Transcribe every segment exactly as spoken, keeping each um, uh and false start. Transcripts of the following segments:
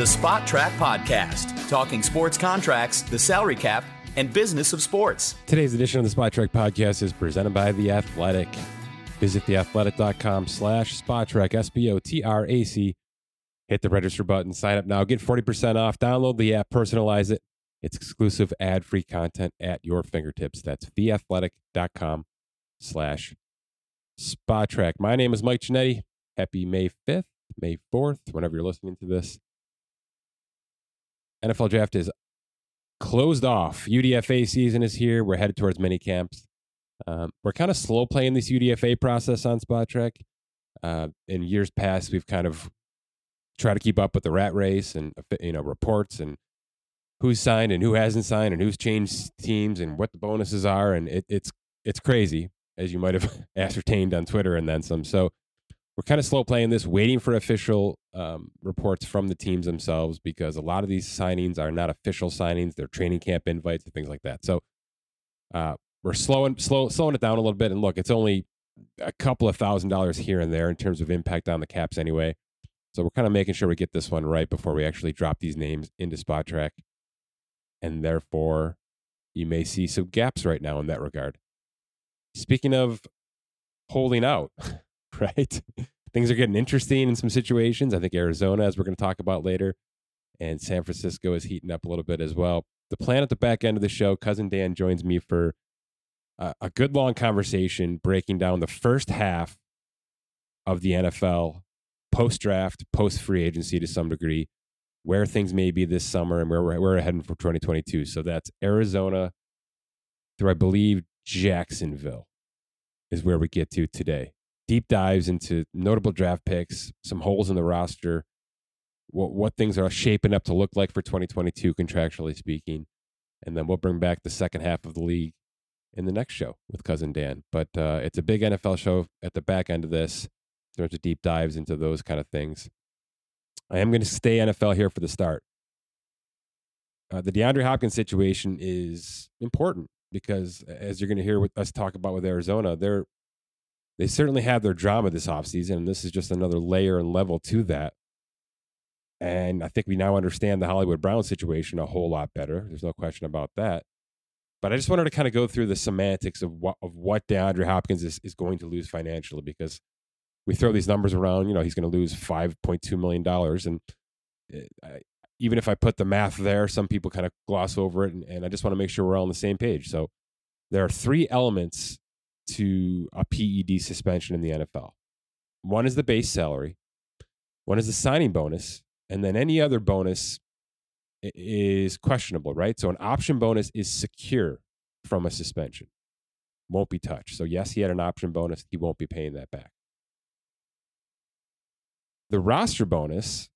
The Spotrac Podcast, talking sports contracts, the salary cap, and business of sports. Today's edition of the Spotrac Podcast is presented by The Athletic. Visit theathletic.com slash Spotrac, S B O T R A C. Hit the register button, sign up now, get forty percent off, download the app, personalize it. It's exclusive ad-free content at your fingertips. That's theathletic.com slash Spotrac. My name is Mike Giannetti. Happy May fifth, May fourth, whenever you're listening to this. N F L draft is closed off. U D F A season is here. We're headed towards mini camps. Um, we're kind of slow playing this U D F A process on Spotrac. Uh, in years past, we've kind of tried to keep up with the rat race and you know reports and who's signed and who hasn't signed and who's changed teams and what the bonuses are. And it, it's it's crazy, as you might have ascertained on Twitter and then some. So we're kind of slow playing this, waiting for official um, reports from the teams themselves, because a lot of these signings are not official signings. They're training camp invites and things like that. So uh, we're slowing, slow, slowing it down a little bit. And look, it's only a couple of thousand dollars here and there in terms of impact on the caps anyway. So we're kind of making sure we get this one right before we actually drop these names into Spotrac. And therefore, you may see some gaps right now in that regard. Speaking of holding out, right? Things are getting interesting in some situations. I think Arizona, as we're going to talk about later, and San Francisco is heating up a little bit as well. The plan at the back end of the show, Cousin Dan joins me for a, a good long conversation breaking down the first half of the N F L post-draft, post-free agency to some degree, where things may be this summer and where we're, where we're heading for twenty twenty-two. So that's Arizona through, I believe, Jacksonville is where we get to today. Deep dives into notable draft picks, some holes in the roster, what, what things are shaping up to look like for twenty twenty-two, contractually speaking. And then we'll bring back the second half of the league in the next show with Cousin Dan. But uh, it's a big N F L show at the back end of this. There's a deep dives into those kind of things. I am going to stay N F L here for the start. Uh, the DeAndre Hopkins situation is important because, as you're going to hear with us talk about with Arizona, they're They certainly have their drama this offseason, and this is just another layer and level to that. And I think we now understand the Hollywood Brown situation a whole lot better. There's no question about that. But I just wanted to kind of go through the semantics of what, of what DeAndre Hopkins is, is going to lose financially, because we throw these numbers around. You know, he's going to lose five point two million dollars. And it, I, even if I put the math there, some people kind of gloss over it, and, and I just want to make sure we're all on the same page. So there are three elements to a P E D suspension in the N F L. One is the base salary, one is the signing bonus, and then any other bonus is questionable, right? So an option bonus is secure from a suspension, won't be touched. So yes, he had an option bonus, he won't be paying that back. The roster bonus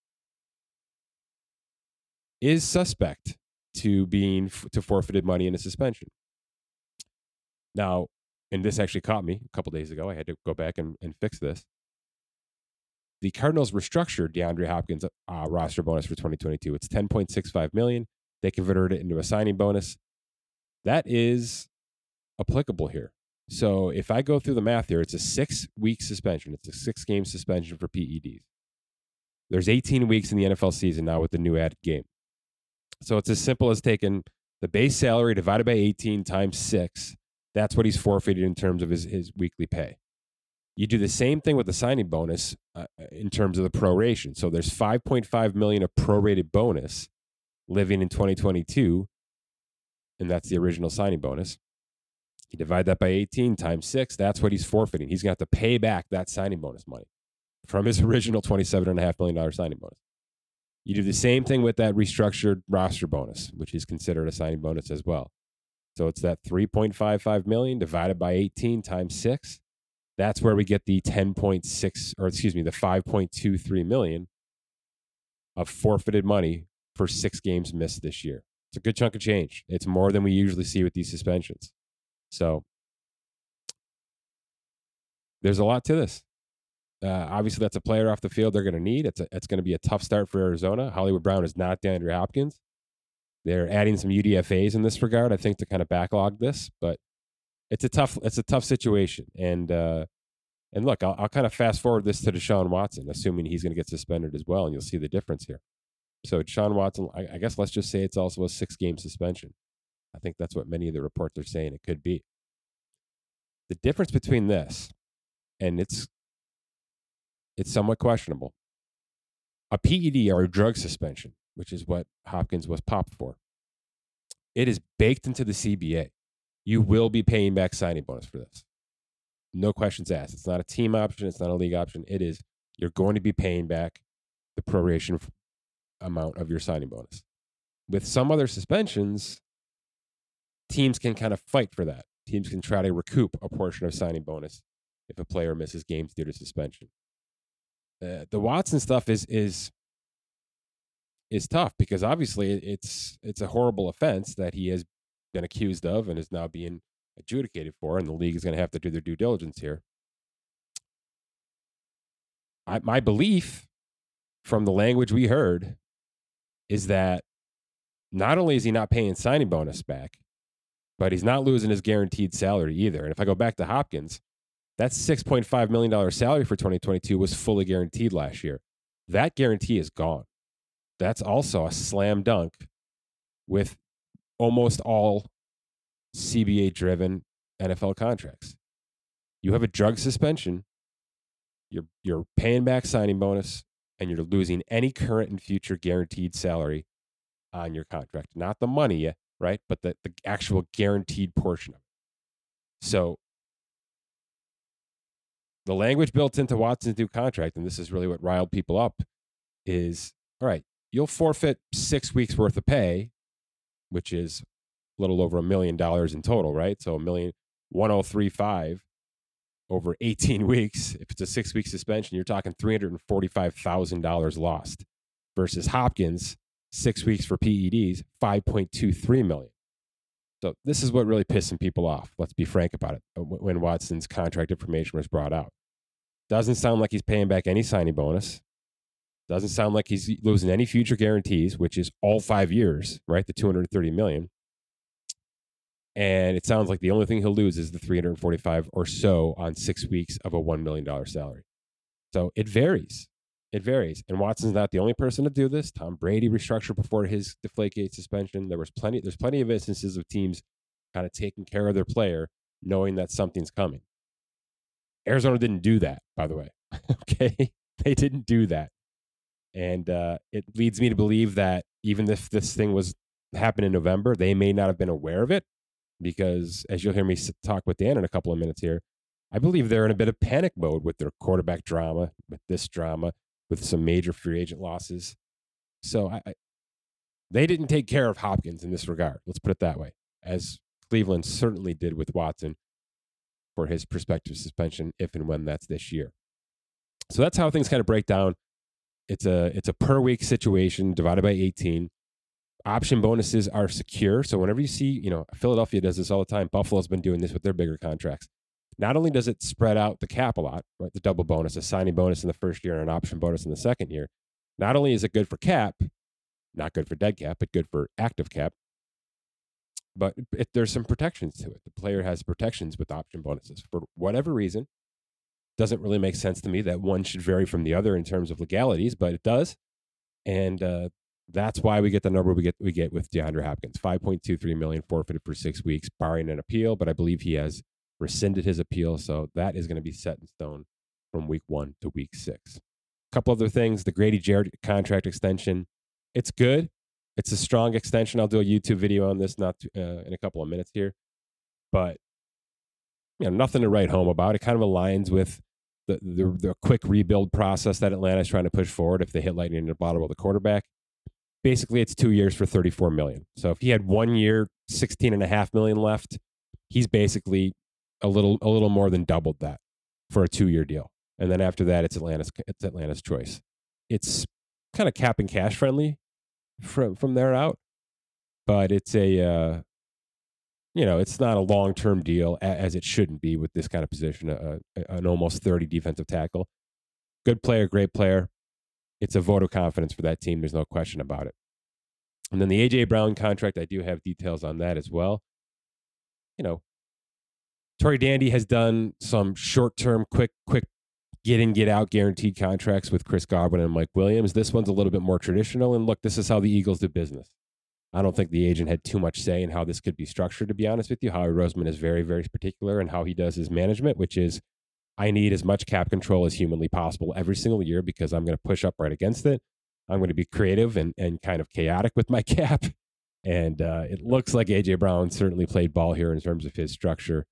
is suspect to being to forfeited money in a suspension. Now, and this actually caught me a couple days ago. I had to go back and, and fix this. The Cardinals restructured DeAndre Hopkins' uh, roster bonus for twenty twenty-two. It's ten point six five million dollars. They converted it into a signing bonus. That is applicable here. So if I go through the math here, it's a six-week suspension. It's a six-game suspension for P E Ds. There's eighteen weeks in the N F L season now with the new added game. So it's as simple as taking the base salary divided by eighteen times six. That's what he's forfeited in terms of his, his weekly pay. You do the same thing with the signing bonus uh, in terms of the proration. So there's five point five million dollars of prorated bonus living in twenty twenty-two, and that's the original signing bonus. You divide that by eighteen times six, that's what he's forfeiting. He's going to have to pay back that signing bonus money from his original twenty-seven point five million dollars signing bonus. You do the same thing with that restructured roster bonus, which is considered a signing bonus as well. So it's that three point five five million divided by eighteen times six. That's where we get the ten point six, or excuse me, the five point two three million of forfeited money for six games missed this year. It's a good chunk of change. It's more than we usually see with these suspensions. So there's a lot to this. Uh, obviously, that's a player off the field they're going to need. It's a, it's going to be a tough start for Arizona. Hollywood Brown is not DeAndre Hopkins. They're adding some U D F As in this regard, I think, to kind of backlog this, but it's a tough, it's a tough situation. And uh, and look, I'll, I'll kind of fast forward this to Deshaun Watson, assuming he's going to get suspended as well, and you'll see the difference here. So Deshaun Watson, I, I guess let's just say it's also a six-game suspension. I think that's what many of the reports are saying it could be. The difference between this, and it's it's somewhat questionable, a P E D or a drug suspension, which is what Hopkins was popped for, it is baked into the C B A. You will be paying back signing bonus for this. No questions asked. It's not a team option. It's not a league option. It is, you're going to be paying back the proration amount of your signing bonus. With some other suspensions, teams can kind of fight for that. Teams can try to recoup a portion of signing bonus if a player misses games due to suspension. Uh, the Watson stuff is is is tough because obviously it's it's a horrible offense that he has been accused of and is now being adjudicated for, and the league is going to have to do their due diligence here. I, my belief from the language we heard is that not only is he not paying signing bonus back, but he's not losing his guaranteed salary either. And if I go back to Hopkins, that six point five million dollars salary for twenty twenty-two was fully guaranteed last year. That guarantee is gone. That's also a slam dunk with almost all C B A-driven N F L contracts. You have a drug suspension, you're, you're paying back signing bonus, and you're losing any current and future guaranteed salary on your contract. Not the money, right? But the, the actual guaranteed portion of it. So the language built into Watson's new contract, and this is really what riled people up, is, all right, you'll forfeit six weeks worth of pay, which is a little over a million dollars in total, right? So a million, one oh three five over eighteen weeks. If it's a six week suspension, you're talking three hundred forty-five thousand dollars lost versus Hopkins, six weeks for P E Ds, five point two three million. So this is what really pissed some people off. Let's be frank about it. When Watson's contract information was brought out, doesn't sound like he's paying back any signing bonus. Doesn't sound like he's losing any future guarantees, which is all five years, right? The two hundred thirty million. And it sounds like the only thing he'll lose is the three hundred forty-five or so on six weeks of a one million dollars salary. So it varies. It varies. And Watson's not the only person to do this. Tom Brady restructured before his Deflategate suspension. There was plenty, there's plenty of instances of teams kind of taking care of their player, knowing that something's coming. Arizona didn't do that, by the way. Okay. They didn't do that. And uh, it leads me to believe that even if this thing was happened in November, they may not have been aware of it because, as you'll hear me talk with Dan in a couple of minutes here, I believe they're in a bit of panic mode with their quarterback drama, with this drama, with some major free agent losses. So I, I, they didn't take care of Hopkins in this regard. Let's put it that way, as Cleveland certainly did with Watson for his prospective suspension, if and when that's this year. So that's how things kind of break down. It's a it's a per week situation divided by eighteen. Option bonuses are secure. So whenever you see, you know, Philadelphia does this all the time. Buffalo's been doing this with their bigger contracts. Not only does it spread out the cap a lot, right? The double bonus, a signing bonus in the first year and an option bonus in the second year. Not only is it good for cap, not good for dead cap, but good for active cap. But it, there's some protections to it. The player has protections with option bonuses for whatever reason. Doesn't really make sense to me that one should vary from the other in terms of legalities, but it does. And uh, that's why we get the number we get we get with DeAndre Hopkins, five point two three million dollars forfeited for six weeks, barring an appeal, but I believe he has rescinded his appeal, so that is going to be set in stone from week one to week six. A couple other things, the Grady Jarrett contract extension, it's good. It's a strong extension. I'll do a YouTube video on this not to, uh, in a couple of minutes here, but you know, nothing to write home about. It kind of aligns with the, the the quick rebuild process that Atlanta's trying to push forward if they hit lightning in the bottle with the quarterback. Basically, it's two years for thirty-four million dollars. So if he had one year, sixteen and a half million dollars left, he's basically a little a little more than doubled that for a two-year deal. And then after that, it's Atlanta's it's Atlanta's choice. It's kind of cap and cash friendly from from there out, but it's a uh, you know, it's not a long-term deal as it shouldn't be with this kind of position, a, a, an almost thirty defensive tackle. Good player, great player. It's a vote of confidence for that team. There's no question about it. And then the A J. Brown contract, I do have details on that as well. You know, Torrey Dandy has done some short-term, quick, quick get in, get out guaranteed contracts with Chris Godwin and Mike Williams. This one's a little bit more traditional. And look, this is how the Eagles do business. I don't think the agent had too much say in how this could be structured, to be honest with you. Howie Roseman is very, very particular in how he does his management, which is, I need as much cap control as humanly possible every single year because I'm going to push up right against it. I'm going to be creative and, and kind of chaotic with my cap. And uh, it looks like A J. Brown certainly played ball here in terms of his structure.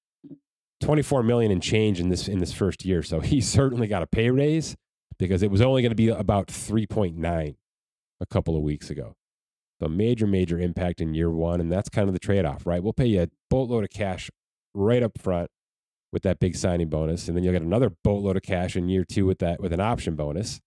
twenty-four million dollars in change in this in this first year. So he certainly got a pay raise because it was only going to be about three point nine a couple of weeks ago. So major, major impact in year one. And that's kind of the trade-off, right? We'll pay you a boatload of cash right up front with that big signing bonus. And then you'll get another boatload of cash in year two with that with an option bonus.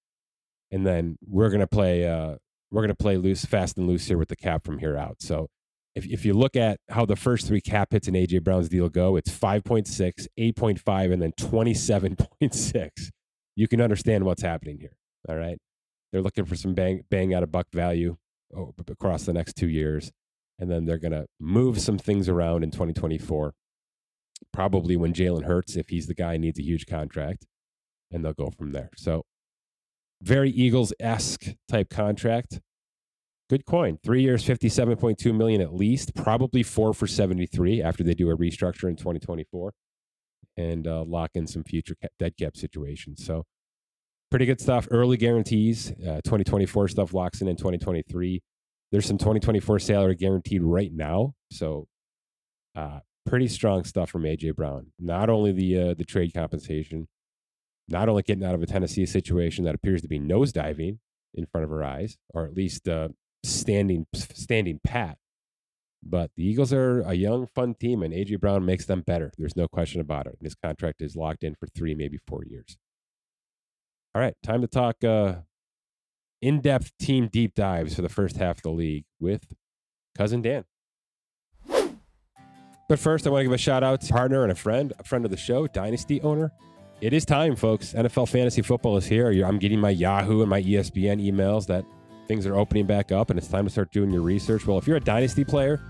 And then we're going to play uh, we're going to play loose, fast and loose here with the cap from here out. So if if you look at how the first three cap hits in A J Brown's deal go, it's five point six, eight point five, and then twenty-seven point six. You can understand what's happening here. All right. They're looking for some bang, bang out of buck value across the next two years. And then they're going to move some things around in twenty twenty-four. Probably when Jalen Hurts, if he's the guy, needs a huge contract, and they'll go from there. So very Eagles-esque type contract. Good coin. Three years, fifty-seven point two million dollars at least, probably four for seventy-three after they do a restructure in twenty twenty-four and uh, lock in some future cap, dead cap situations. So pretty good stuff. Early guarantees. Uh, twenty twenty-four stuff locks in in twenty twenty-three. There's some twenty twenty-four salary guaranteed right now. So uh, pretty strong stuff from A J. Brown. Not only the uh, the trade compensation, not only getting out of a Tennessee situation that appears to be nosediving in front of her eyes, or at least uh, standing standing pat, but the Eagles are a young, fun team, and A J. Brown makes them better. There's no question about it. And his contract is locked in for three, maybe four years. All right, time to talk uh, in-depth team deep dives for the first half of the league with Cousin Dan. But first, I want to give a shout-out to a partner and a friend, a friend of the show, Dynasty Owner. It is time, folks. N F L Fantasy Football is here. I'm getting my Yahoo and my E S P N emails that things are opening back up, and it's time to start doing your research. Well, if you're a Dynasty player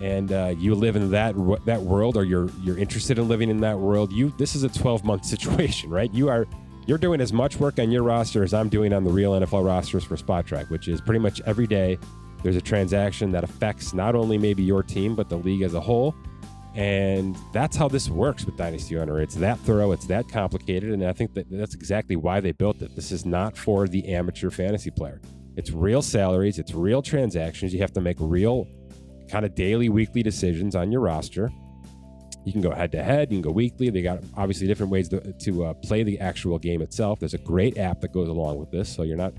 and uh, you live in that that world, or you're you're interested in living in that world, you this is a twelve-month situation, right? You are you're doing as much work on your roster as I'm doing on the real N F L rosters for Spotrac, which is pretty much every day there's a transaction that affects not only maybe your team but the league as a whole. And that's how this works with Dynasty Owner. It's that thorough, it's that complicated, and I think that that's exactly why they built it. This is not for the amateur fantasy player. It's real salaries, it's real transactions. You have to make real kind of daily, weekly decisions on your roster. You can go head-to-head, you can go weekly. They got obviously different ways to, to uh, play the actual game itself. There's a great app that goes along with this, so you're not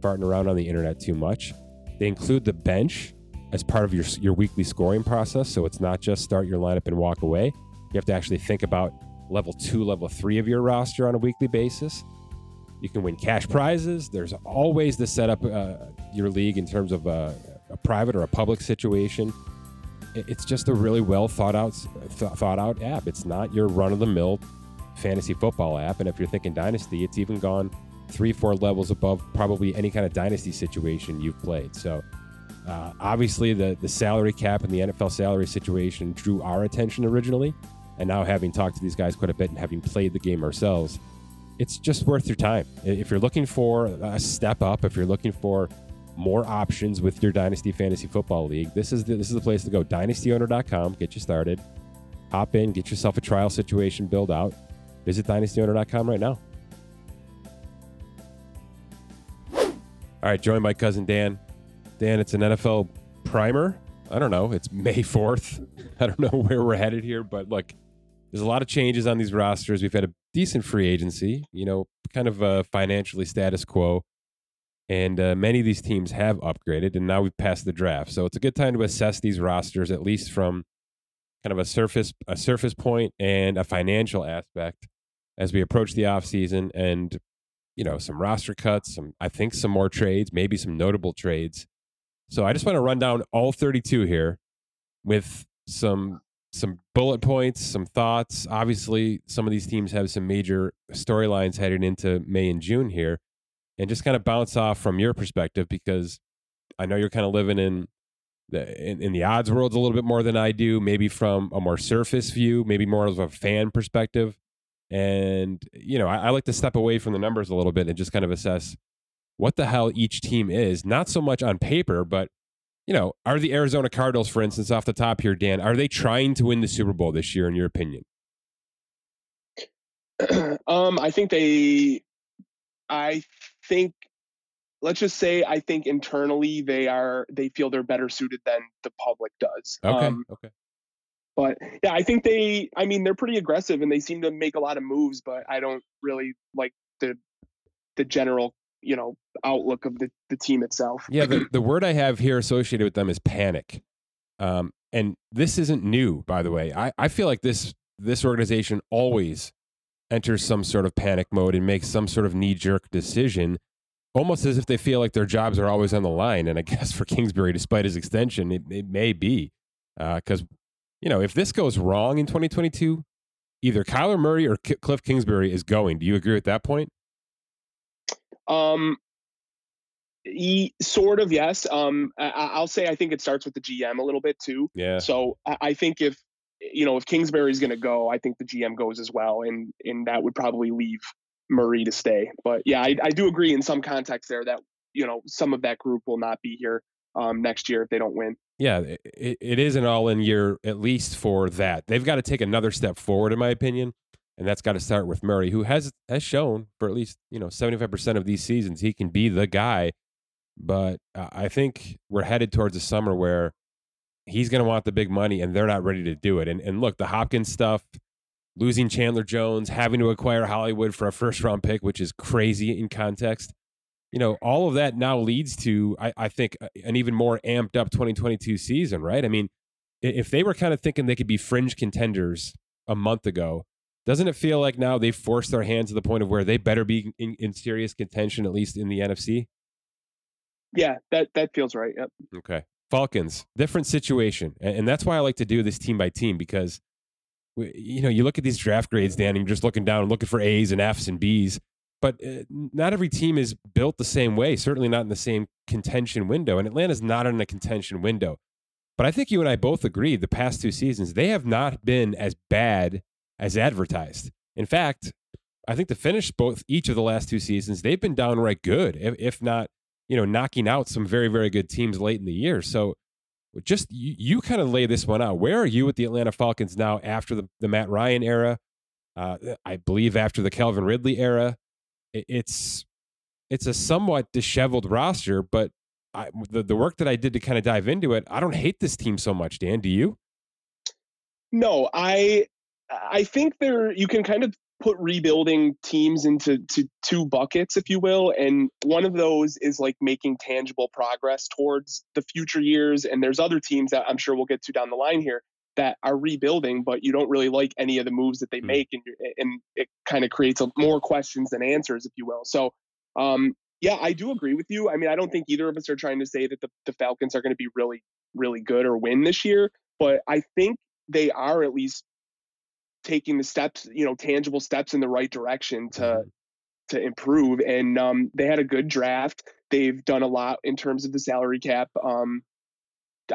farting around on the internet too much. They include the bench as part of your your weekly scoring process. So it's not just start your lineup and walk away. You have to actually think about level two, level three of your roster on a weekly basis. You can win cash prizes. There's always to set up uh, your league in terms of uh, a private or a public situation. It's just a really well thought out, th- thought out app. It's not your run-of-the-mill fantasy football app. And if you're thinking Dynasty, it's even gone three, four levels above probably any kind of Dynasty situation you've played. So Uh, obviously, the, the salary cap and the N F L salary situation drew our attention originally. And now, having talked to these guys quite a bit and having played the game ourselves, it's just worth your time. If you're looking for a step up, if you're looking for more options with your Dynasty Fantasy Football League, this is the, this is the place to go. Dynasty Owner dot com. Get you started. Hop in. Get yourself a trial situation built out. Visit Dynasty Owner dot com right now. All right, joined by Cousin Dan. Dan, it's an N F L primer. I don't know. It's May fourth. I don't know where we're headed here, but look, there's a lot of changes on these rosters. We've had a decent free agency, you know, kind of uh, financially status quo. And uh, many of these teams have upgraded, and now we've passed the draft. So it's a good time to assess these rosters, at least from kind of a surface, a surface point and a financial aspect as we approach the offseason and, you know, some roster cuts, some I think some more trades, maybe some notable trades. So I just want to run down all thirty-two here with some some bullet points, some thoughts. Obviously, some of these teams have some major storylines heading into May and June here, and just kind of bounce off from your perspective, because I know you're kind of living in the in, in the odds worlds a little bit more than I do, maybe from a more surface view, maybe more of a fan perspective. And, you know, I, I like to step away from the numbers a little bit and just kind of assess what the hell each team is, not so much on paper, but, you know, are the Arizona Cardinals, for instance, off the top here, Dan, are they trying to win the Super Bowl this year, in your opinion? um, I think they, I think, let's just say, I think internally they are, they feel they're better suited than the public does. Okay. Um, okay. But yeah, I think they, I mean, they're pretty aggressive and they seem to make a lot of moves, but I don't really like the, the general, you know, outlook of the, the team itself. Yeah. The, the word I have here associated with them is panic. Um, and this isn't new, by the way. I, I feel like this, this organization always enters some sort of panic mode and makes some sort of knee jerk decision, almost as if they feel like their jobs are always on the line. And I guess for Kingsbury, despite his extension, it, it may be, uh, cause you know, if this goes wrong in twenty twenty-two, either Kyler Murray or K- Cliff Kingsbury is going. Do you agree with that point? Um, e- sort of, yes. Um, I- I'll say I think it starts with the G M a little bit too. Yeah. So I, I think if you know if Kingsbury's going to go, I think the G M goes as well, and and that would probably leave Murray to stay. But yeah, I, I do agree in some context there that you know some of that group will not be here um, next year if they don't win. Yeah, it, it is an all-in year, at least for that. They've got to take another step forward, in my opinion, and that's got to start with Murray, who has has shown for at least you know seventy-five percent of these seasons he can be the guy. But uh, I think we're headed towards a summer where he's going to want the big money, and they're not ready to do it. And and look, the Hopkins stuff, losing Chandler Jones, having to acquire Hollywood for a first-round pick, which is crazy in context. You know, all of that now leads to, I, I think, an even more amped up twenty twenty-two season, right? I mean, if they were kind of thinking they could be fringe contenders a month ago, doesn't it feel like now they've forced their hand to the point of where they better be in, in serious contention, at least in the N F C? Yeah, that, that feels right. Yep. Okay. Falcons, different situation. And, and that's why I like to do this team by team, because, we, you know, you look at these draft grades, Dan, and you're just looking down and looking for A's and F's and B's. But not every team is built the same way, certainly not in the same contention window. And Atlanta's not in a contention window. But I think you and I both agree the past two seasons, they have not been as bad as advertised. In fact, I think to finish both each of the last two seasons, they've been downright good, if not, you know, knocking out some very, very good teams late in the year. So just you, you kind of lay this one out. Where are you with the Atlanta Falcons now after the, the Matt Ryan era? Uh, I believe after the Calvin Ridley era. It's it's a somewhat disheveled roster, but I, the the work that I did to kind of dive into it, I don't hate this team so much. Dan, do you? No, I I think there you can kind of put rebuilding teams into to two buckets, if you will, and one of those is like making tangible progress towards the future years, and there's other teams that I'm sure we'll get to down the line here that are rebuilding, but you don't really like any of the moves that they make. And, and it kind of creates a, more questions than answers, if you will. So um, yeah, I do agree with you. I mean, I don't think either of us are trying to say that the, the Falcons are going to be really, really good or win this year, but I think they are at least taking the steps, you know, tangible steps in the right direction to, to improve. And um, they had a good draft. They've done a lot in terms of the salary cap. Um,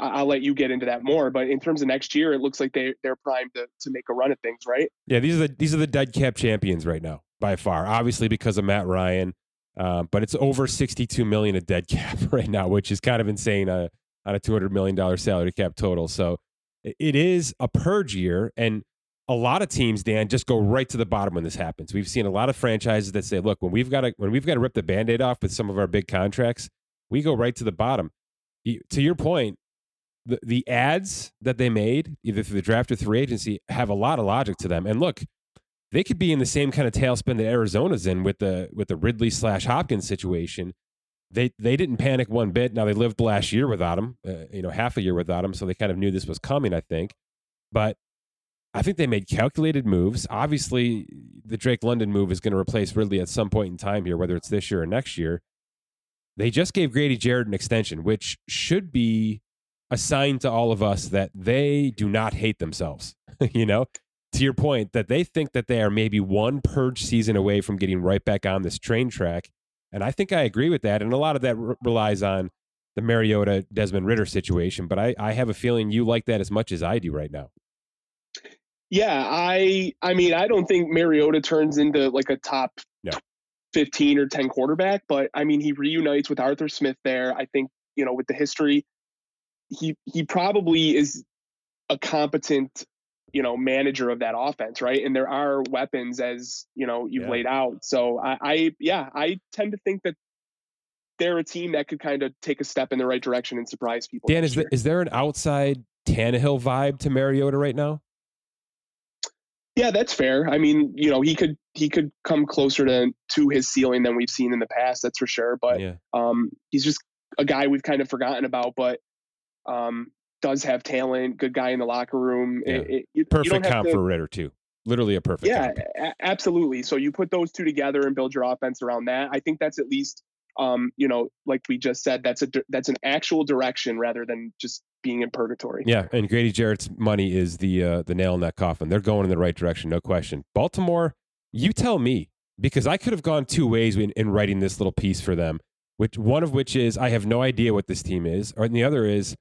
I'll let you get into that more, but in terms of next year, it looks like they they're primed to, to make a run at things, right? Yeah, these are the these are the dead cap champions right now by far, obviously because of Matt Ryan, uh, but it's over sixty-two million dollars of dead cap right now, which is kind of insane uh, on a two hundred million dollars salary cap total. So it is a purge year, and a lot of teams, Dan, just go right to the bottom when this happens. We've seen a lot of franchises that say, "Look, when we've got to when we've got to rip the Band-Aid off with some of our big contracts, we go right to the bottom." To your point. The, the ads that they made, either through the draft or through agency, have a lot of logic to them. And look, they could be in the same kind of tailspin that Arizona's in with the with the Ridley slash Hopkins situation. They they didn't panic one bit. Now, they lived last year without him, uh, you know, half a year without him, so they kind of knew this was coming, I think. But I think they made calculated moves. Obviously, the Drake London move is going to replace Ridley at some point in time here, whether it's this year or next year. They just gave Grady Jarrett an extension, which should be a sign to all of us that they do not hate themselves, you know, to your point that they think that they are maybe one purge season away from getting right back on this train track. And I think I agree with that. And a lot of that re- relies on the Mariota Desmond Ritter situation, but I, I have a feeling you like that as much as I do right now. Yeah, I I mean, I don't think Mariota turns into like a top no. fifteen or ten quarterback, but I mean, he reunites with Arthur Smith there. I think, you know, with the history, he he probably is a competent, you know, manager of that offense, right? And there are weapons, as, you know, you've yeah. laid out. So I, I, yeah, I tend to think that they're a team that could kind of take a step in the right direction and surprise people. Dan, is there, is there an outside Tannehill vibe to Mariota right now? Yeah, that's fair. I mean, you know, he could he could come closer to to his ceiling than we've seen in the past. That's for sure. But yeah. um, he's just a guy we've kind of forgotten about, but um, does have talent. Good guy in the locker room. Yeah. It, it, you, perfect you comp to, for Ritter too. Literally a perfect. Yeah, comp. A- absolutely. So you put those two together and build your offense around that. I think that's at least, um, you know, like we just said, that's a that's an actual direction rather than just being in purgatory. Yeah, and Grady Jarrett's money is the uh, the nail in that coffin. They're going in the right direction, no question. Baltimore, you tell me, because I could have gone two ways in, in writing this little piece for them, which one of which is I have no idea what this team is, or and the other is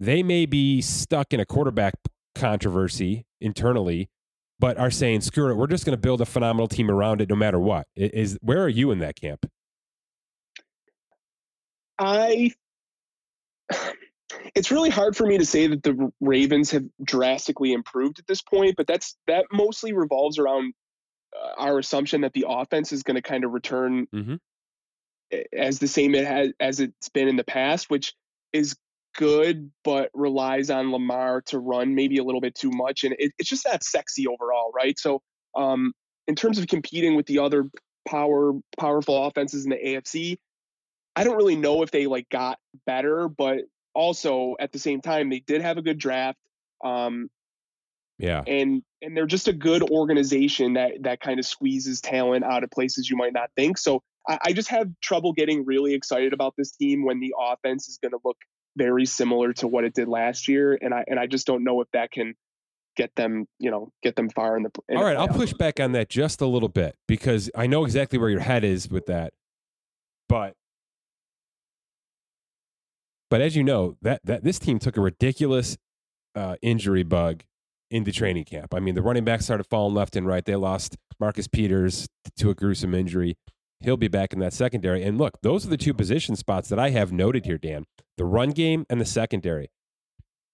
they may be stuck in a quarterback controversy internally, but are saying, screw it, we're just going to build a phenomenal team around it no matter what. It is where are you in that camp? I... It's really hard for me to say that the Ravens have drastically improved at this point, but that's that mostly revolves around uh, our assumption that the offense is going to kind of return mm-hmm. as the same it has as it's been in the past, which is good, but relies on Lamar to run maybe a little bit too much, and it, it's just not sexy overall, right? So, um, in terms of competing with the other power powerful offenses in the A F C, I don't really know if they like got better, but also, at the same time, they did have a good draft. Um, yeah. And and they're just a good organization that that kind of squeezes talent out of places you might not think. So I, I just have trouble getting really excited about this team when the offense is going to look very similar to what it did last year. And I and I just don't know if that can get them, you know, get them far in the in All right, the I'll push back on that just a little bit, because I know exactly where your head is with that. But But as you know, that, that this team took a ridiculous uh, injury bug into training camp. I mean, the running backs started falling left and right. They lost Marcus Peters to a gruesome injury. He'll be back in that secondary. And look, those are the two position spots that I have noted here, Dan. The run game and the secondary.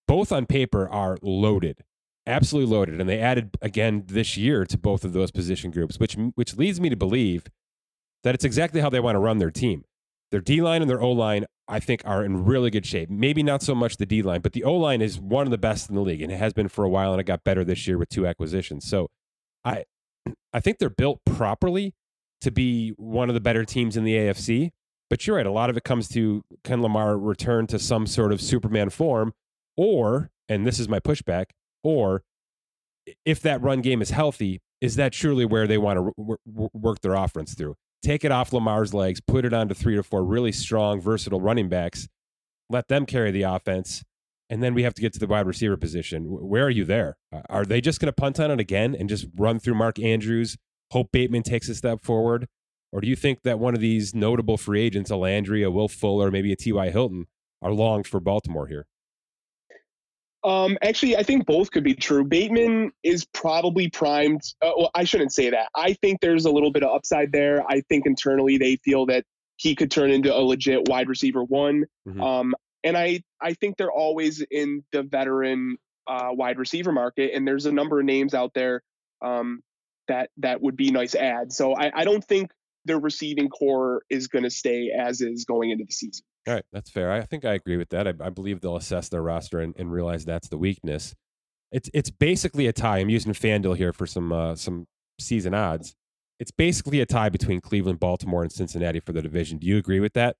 Both on paper are loaded, absolutely loaded. And they added again this year to both of those position groups, which which leads me to believe that it's exactly how they want to run their team. Their D-line and their O-line, I think, are in really good shape. Maybe not so much the D-line, but the O-line is one of the best in the league, and it has been for a while, and it got better this year with two acquisitions. So I I think they're built properly to be one of the better teams in the A F C, but you're right. A lot of it comes to, can Lamar return to some sort of Superman form, or, and this is my pushback, or if that run game is healthy, is that truly where they want to work their offense through? Take it off Lamar's legs, put it onto three or four really strong, versatile running backs, let them carry the offense, and then we have to get to the wide receiver position. Where are you there? Are they just going to punt on it again and just run through Mark Andrews, hope Bateman takes a step forward? Or do you think that one of these notable free agents, a Landry, a Will Fuller, maybe a T Y Hilton, are long for Baltimore here? Um, actually, I think both could be true. Bateman is probably primed. Uh, well, I shouldn't say that. I think there's a little bit of upside there. I think internally they feel that he could turn into a legit wide receiver one. Mm-hmm. Um, and I, I think they're always in the veteran uh, wide receiver market. And there's a number of names out there um, that that would be nice ads. So I, I don't think their receiving core is going to stay as is going into the season. All right, that's fair. I think I agree with that. I, I believe they'll assess their roster and, and realize that's the weakness. It's it's basically a tie. I'm using FanDuel here for some uh, some season odds. It's basically a tie between Cleveland, Baltimore, and Cincinnati for the division. Do you agree with that?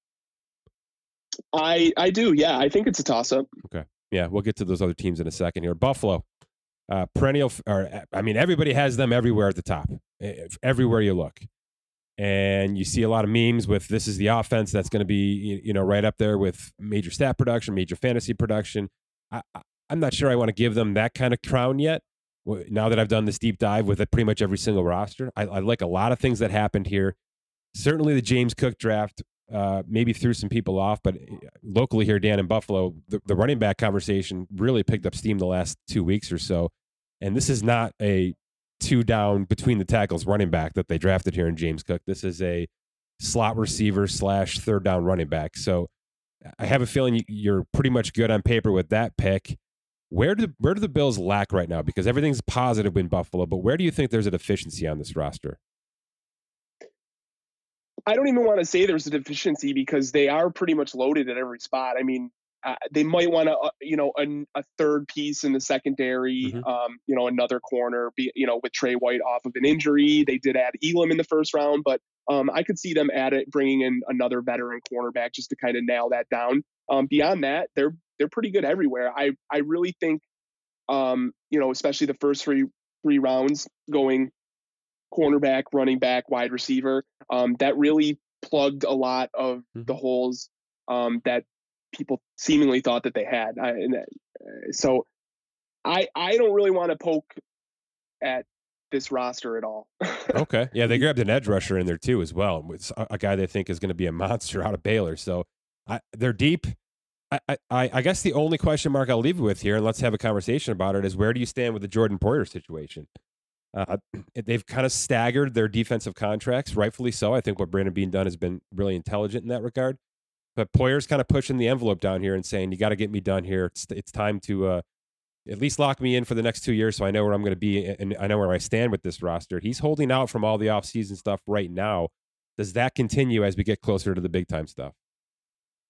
I I do. Yeah, I think it's a toss-up. Okay. Yeah, we'll get to those other teams in a second here. Buffalo, uh, perennial. Or I mean, everybody has them everywhere at the top. Everywhere you look. And you see a lot of memes with this is the offense that's going to be, you know, right up there with major stat production, major fantasy production. I, I'm not sure I want to give them that kind of crown yet. Now that I've done this deep dive with pretty much every single roster, I, I like a lot of things that happened here. Certainly the James Cook draft uh, maybe threw some people off, but locally here, Dan, in Buffalo, the, the running back conversation really picked up steam the last two weeks or so. And this is not a two down between the tackles running back that they drafted here in James Cook. This is a slot receiver slash third down running back. So I have a feeling you're pretty much good on paper with that pick. Where do, where do the Bills lack right now? Because everything's positive in Buffalo, but where do you think there's a deficiency on this roster? I don't even want to say there's a deficiency because they are pretty much loaded at every spot. I mean, uh, they might want to, uh, you know, an, a third piece in the secondary, mm-hmm. um, you know, another corner, be, you know, with Trey White off of an injury. They did add Elam in the first round, but um, I could see them add it, bringing in another veteran cornerback just to kind of nail that down. Um, beyond that, they're, they're pretty good everywhere. I, I really think, um, you know, especially the first three, three rounds going cornerback, running back, wide receiver, um, that really plugged a lot of mm-hmm. the holes um, that people seemingly thought that they had. I, and that, uh, so I I don't really want to poke at this roster at all. Okay. Yeah, they grabbed an edge rusher in there too as well. It's a, a guy they think is going to be a monster out of Baylor. So I, they're deep. I, I, I guess the only question mark I'll leave you with here, and let's have a conversation about it, is where do you stand with the Jordan Poyer situation? Uh, they've kind of staggered their defensive contracts, rightfully so. I think what Brandon Bean done has been really intelligent in that regard. But Poyer's kind of pushing the envelope down here and saying, you got to get me done here. It's, it's time to uh, at least lock me in for the next two years so I know where I'm going to be and I know where I stand with this roster. He's holding out from all the offseason stuff right now. Does that continue as we get closer to the big time stuff?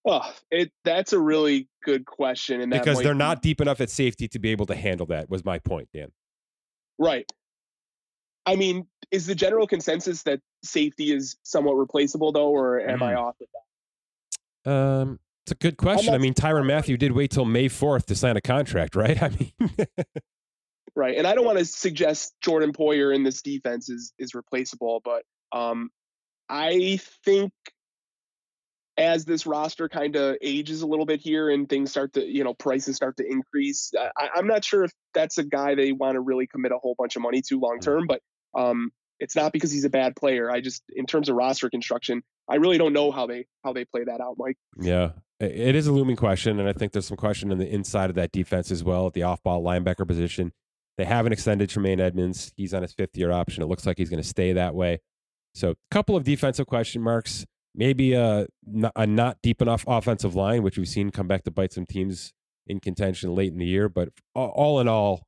Oh, it, that's a really good question. And that because they're be- not deep enough at safety to be able to handle that was my point, Dan. Right. I mean, is the general consensus that safety is somewhat replaceable, though, or am mm-hmm. I off with that? Um, it's a good question. Not- I mean, Tyrann Mathieu did wait till May fourth to sign a contract, right? I mean, right. And I don't want to suggest Jordan Poyer in this defense is is replaceable, but um, I think as this roster kind of ages a little bit here and things start to, you know, prices start to increase, I, I'm not sure if that's a guy they want to really commit a whole bunch of money to long term, mm-hmm. but. Um, it's not because he's a bad player. I just, in terms of roster construction, I really don't know how they, how they play that out, Mike. Yeah, it is a looming question. And I think there's some question in the inside of that defense as well at the off ball linebacker position. They haven't extended Tremaine Edmonds. He's on his fifth year option. It looks like he's going to stay that way. So a couple of defensive question marks, maybe a, a not deep enough offensive line, which we've seen come back to bite some teams in contention late in the year, but all in all,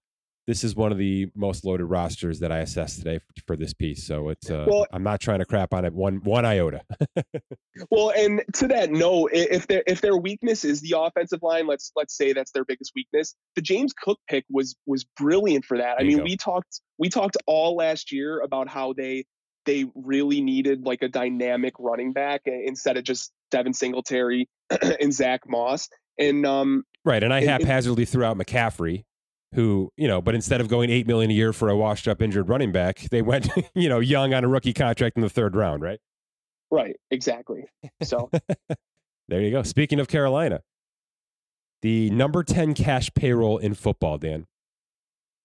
this is one of the most loaded rosters that I assessed today for, for this piece. So it's, uh, well, I'm not trying to crap on it one, one iota. Well, and to that, no, if their, if their weakness is the offensive line, let's, let's say that's their biggest weakness. The James Cook pick was, was brilliant for that. There I mean, go. we talked, we talked all last year about how they, they really needed like a dynamic running back instead of just Devin Singletary and Zach Moss. And, um, right. And I and, haphazardly and, threw out McCaffrey, who, you know, but instead of going eight million dollars a year for a washed up injured running back, they went, you know, young on a rookie contract in the third round, right? Right, exactly. So there you go. Speaking of Carolina, the number ten cash payroll in football, Dan.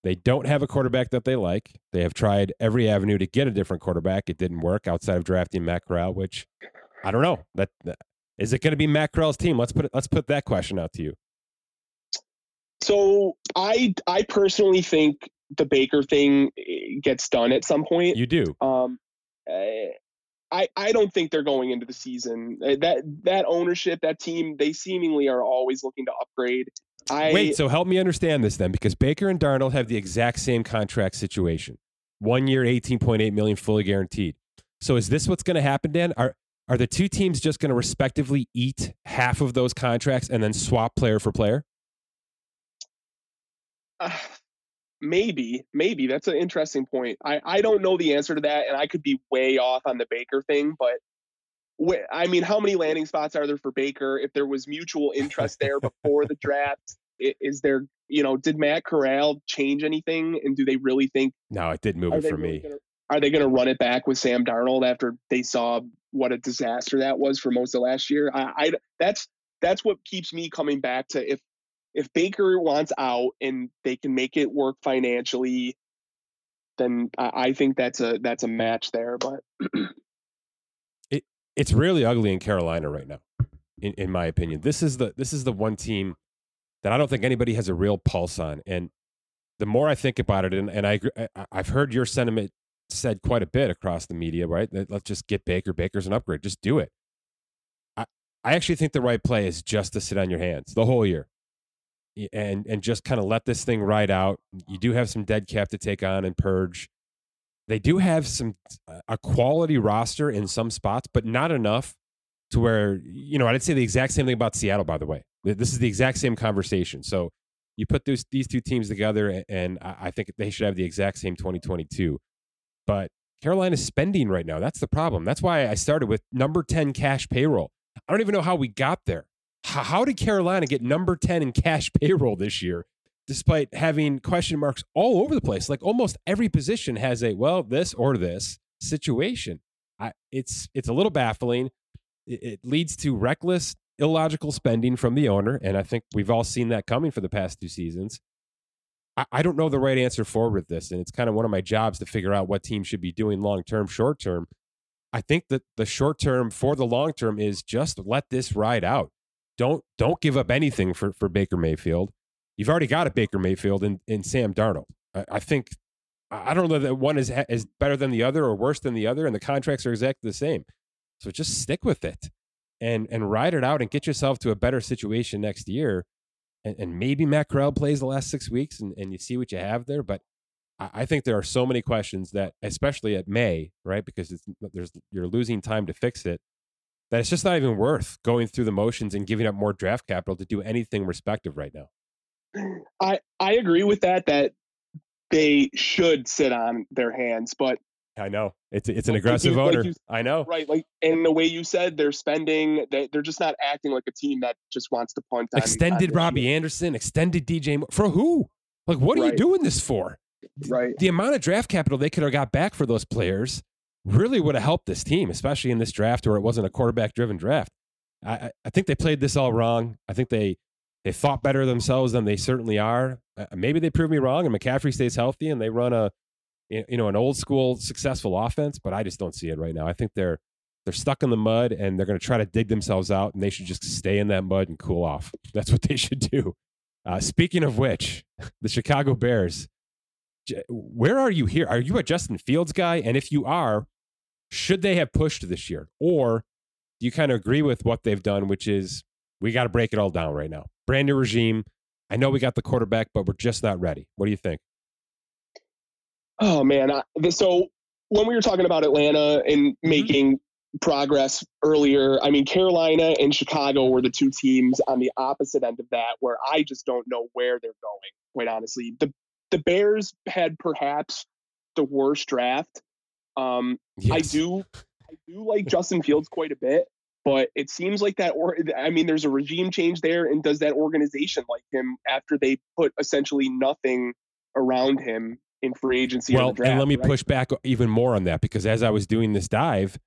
They don't have a quarterback that they like. They have tried every avenue to get a different quarterback. It didn't work outside of drafting Matt Corral, which I don't know. That, that is it going to be Matt Corral's team? Let's put it, let's put that question out to you. So I I personally think the Baker thing gets done at some point. You do. Um, I I don't think they're going into the season. That that ownership, that team, they seemingly are always looking to upgrade. I, Wait, so help me understand this then, because Baker and Darnold have the exact same contract situation. One year, eighteen point eight million dollars, fully guaranteed. So is this what's going to happen, Dan? Are are the two teams just going to respectively eat half of those contracts and then swap player for player? Uh, maybe, maybe that's an interesting point. I, I don't know the answer to that. And I could be way off on the Baker thing, but wh- I mean, how many landing spots are there for Baker? If there was mutual interest there before the draft, is there, you know, did Matt Corral change anything? And do they really think, no, it did move it for really me. Gonna, are they going to run it back with Sam Darnold after they saw what a disaster that was for most of last year? I, I that's, that's what keeps me coming back to if, If Baker wants out and they can make it work financially, then I think that's a that's a match there. But it it's really ugly in Carolina right now, in, in my opinion. This is the this is the one team that I don't think anybody has a real pulse on. And the more I think about it, and, and I, I, I've heard your sentiment said quite a bit across the media, right? Let's just get Baker. Baker's an upgrade. Just do it. I, I actually think the right play is just to sit on your hands the whole year and, and just kind of let this thing ride out. You do have some dead cap to take on and purge. They do have some a quality roster in some spots, but not enough to where, you know, I'd say the exact same thing about Seattle, by the way. This is the exact same conversation. So you put those, these two teams together, and I think they should have the exact same twenty twenty-two. But Carolina's spending right now, that's the problem. That's why I started with number ten cash payroll. I don't even know how we got there. How, how did Carolina get number ten in cash payroll this year, despite having question marks all over the place? Like almost every position has a, well, this or this situation. I, it's, it's a little baffling. It, it leads to reckless, illogical spending from the owner. And I think we've all seen that coming for the past two seasons. I, I don't know the right answer forward with this. And it's kind of one of my jobs to figure out what teams should be doing long-term, short-term. I think that the short-term for the long-term is just let this ride out. Don't, don't give up anything for, for Baker Mayfield. You've already got a Baker Mayfield and, and Sam Darnold. I, I think, I don't know that one is, is better than the other or worse than the other. And the contracts are exactly the same. So just stick with it and and ride it out and get yourself to a better situation next year. And, and maybe Matt Corral plays the last six weeks and, and you see what you have there. But I, I think there are so many questions that, especially at May, right, because it's, there's you're losing time to fix it, that it's just not even worth going through the motions and giving up more draft capital to do anything respective right now. I, I agree with that, that they should sit on their hands, but I know it's it's an aggressive like you, owner. Like you, I know, right? Like, and the way you said they're spending, they they're just not acting like a team that just wants to punt. On, extended on Robbie team. Anderson, extended D J for who? Like, what are right. you doing this for? Right. The amount of draft capital they could have got back for those players really would have helped this team, especially in this draft where it wasn't a quarterback-driven draft. I I think they played this all wrong. I think they they thought better of themselves than they certainly are. Uh, maybe they prove me wrong, and McCaffrey stays healthy, and they run a. you know, an old school successful offense, but I just don't see it right now. I think they're, they're stuck in the mud and they're going to try to dig themselves out, and they should just stay in that mud and cool off. That's what they should do. Uh, speaking of which, the Chicago Bears, where are you here? Are you a Justin Fields guy? And if you are, should they have pushed this year? Or do you kind of agree with what they've done, which is we got to break it all down right now. Brand new regime. I know we got the quarterback, but we're just not ready. What do you think? Oh, man. I, the, so when we were talking about Atlanta and making mm-hmm. progress earlier, I mean, Carolina and Chicago were the two teams on the opposite end of that, where I just don't know where they're going, quite honestly. The the Bears had perhaps the worst draft. Um, yes. I do I do like Justin Fields quite a bit, but it seems like that, or I mean, there's a regime change there. And does that organization like him after they put essentially nothing around him in free agency? Well, draft, and let me right? push back even more on that, because as I was doing this dive,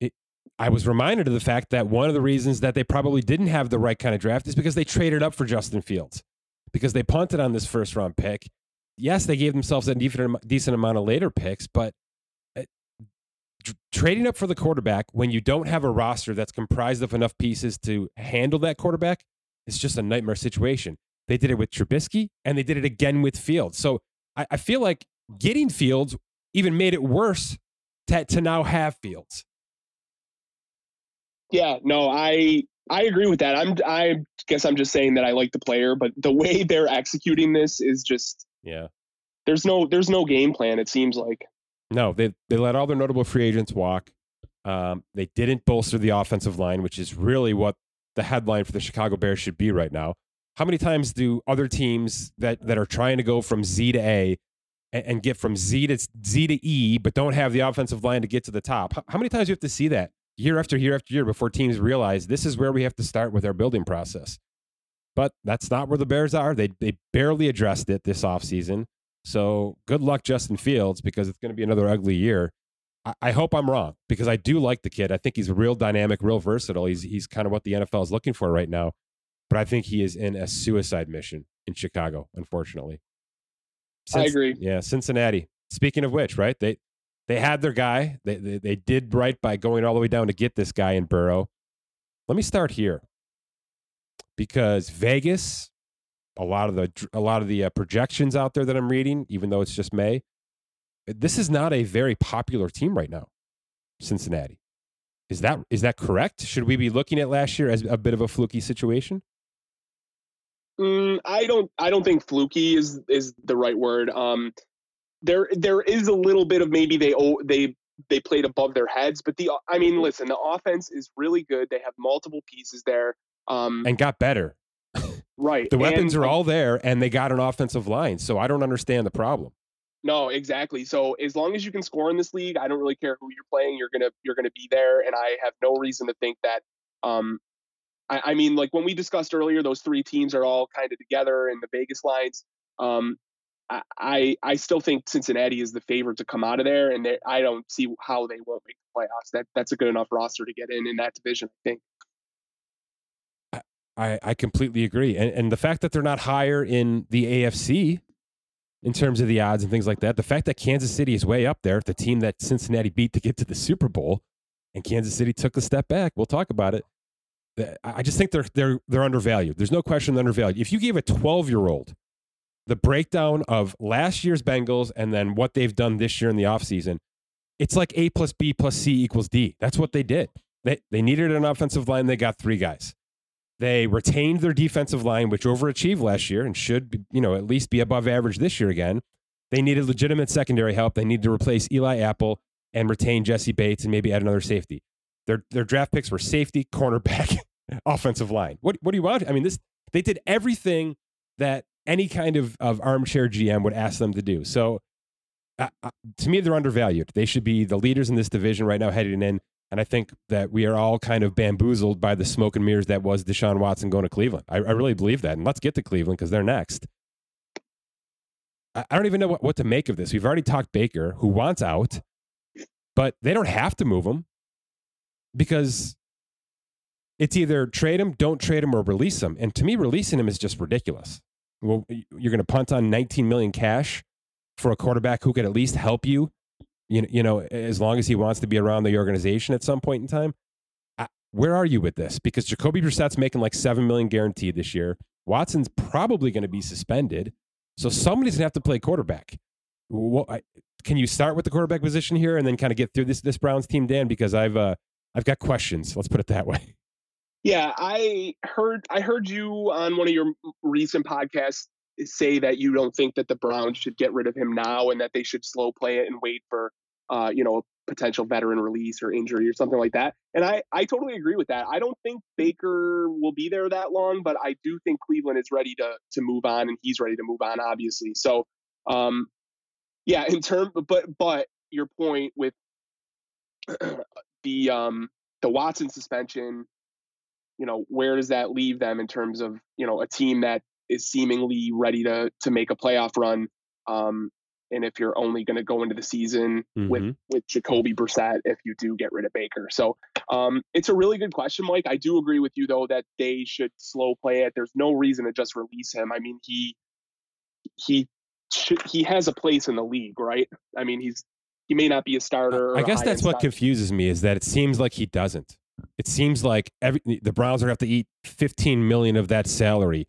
it, I was reminded of the fact that one of the reasons that they probably didn't have the right kind of draft is because they traded up for Justin Fields, because they punted on this first round pick. Yes, they gave themselves a decent amount of later picks, but trading up for the quarterback when you don't have a roster that's comprised of enough pieces to handle that quarterback is just a nightmare situation. They did it with Trubisky, and they did it again with Fields. So I feel like getting Fields even made it worse to, to now have Fields. Yeah, no, I I agree with that. I'm I guess I'm just saying that I like the player, but the way they're executing this is just yeah. There's no there's no game plan. It seems like no. They they let all their notable free agents walk. Um, they didn't bolster the offensive line, which is really what the headline for the Chicago Bears should be right now. How many times do other teams that, that are trying to go from Z to A and, and get from Z to Z to E, but don't have the offensive line to get to the top? How, how many times do you have to see that year after year after year before teams realize this is where we have to start with our building process? But that's not where the Bears are. They they barely addressed it this offseason. So good luck, Justin Fields, because it's going to be another ugly year. I, I hope I'm wrong, because I do like the kid. I think he's real dynamic, real versatile. He's he's kind of what the N F L is looking for right now. But I think he is in a suicide mission in Chicago, unfortunately. Since, I agree. Yeah, Cincinnati. Speaking of which, right? They they had their guy. They, they they did right by going all the way down to get this guy in Burrow. Let me start here, because Vegas a lot of the a lot of the uh, projections out there that I'm reading, even though it's just May. This is not a very popular team right now, Cincinnati. Is that is that correct? Should we be looking at last year as a bit of a fluky situation? Mm, I don't I don't think fluky is is the right word. Um, there there is a little bit of maybe they they they played above their heads, but the I mean, listen, the offense is really good. They have multiple pieces there, um, and got better. Right. The weapons and, are all there, and they got an offensive line. So I don't understand the problem. No, exactly. So as long as you can score in this league, I don't really care who you're playing. You're gonna you're gonna be there, and I have no reason to think that. Um, I, I mean, like when we discussed earlier, those three teams are all kind of together in the Vegas lines. Um, I, I I still think Cincinnati is the favorite to come out of there, and they, I don't see how they won't make the playoffs. That that's a good enough roster to get in in that division, I think. I, I completely agree, and and the fact that they're not higher in the A F C. In terms of the odds and things like that, the fact that Kansas City is way up there, the team that Cincinnati beat to get to the Super Bowl, and Kansas City took a step back. We'll talk about it. I just think they're they're they're undervalued. There's no question they're undervalued. If you gave a twelve-year-old the breakdown of last year's Bengals and then what they've done this year in the offseason, it's like A plus B plus C equals D. That's what they did. They they needed an offensive line. They got three guys. They retained their defensive line, which overachieved last year and should be, you know, at least be above average this year again. They needed legitimate secondary help. They needed to replace Eli Apple and retain Jesse Bates and maybe add another safety. Their their draft picks were safety, cornerback, offensive line. What what do you want? I mean, this they did everything that any kind of, of armchair G M would ask them to do. So uh, uh, to me, they're undervalued. They should be the leaders in this division right now heading in. And I think that we are all kind of bamboozled by the smoke and mirrors that was Deshaun Watson going to Cleveland. I, I really believe that. And let's get to Cleveland because they're next. I, I don't even know what, what to make of this. We've already talked Baker, who wants out, but they don't have to move him because it's either trade him, don't trade him, or release him. And to me, releasing him is just ridiculous. Well, you're going to punt on nineteen million dollars cash for a quarterback who could at least help you. You you know, as long as he wants to be around the organization at some point in time. I, where are you with this? Because Jacoby Brissett's making like seven million dollars guaranteed this year. Watson's probably going to be suspended. So somebody's going to have to play quarterback. Well, I, can you start with the quarterback position here and then kind of get through this this Browns team, Dan? Because I've uh, I've got questions. Let's put it that way. Yeah, I heard I heard you on one of your recent podcasts say that you don't think that the Browns should get rid of him now and that they should slow play it and wait for, uh, you know, a potential veteran release or injury or something like that. And I, I totally agree with that. I don't think Baker will be there that long, but I do think Cleveland is ready to to move on and he's ready to move on, obviously. So, um, yeah, in term, but, but your point with the, um, the Watson suspension, you know, where does that leave them in terms of, you know, a team that is seemingly ready to to make a playoff run, um, and if you're only going to go into the season mm-hmm. with with Jacoby Brissett, if you do get rid of Baker, so um, it's a really good question, Mike. I do agree with you though that they should slow play it. There's no reason to just release him. I mean, he he should, he has a place in the league, right? I mean, he's he may not be a starter. I guess that's what starter. Confuses me is that it seems like he doesn't. It seems like every the Browns are going to have to eat fifteen million dollars of that salary.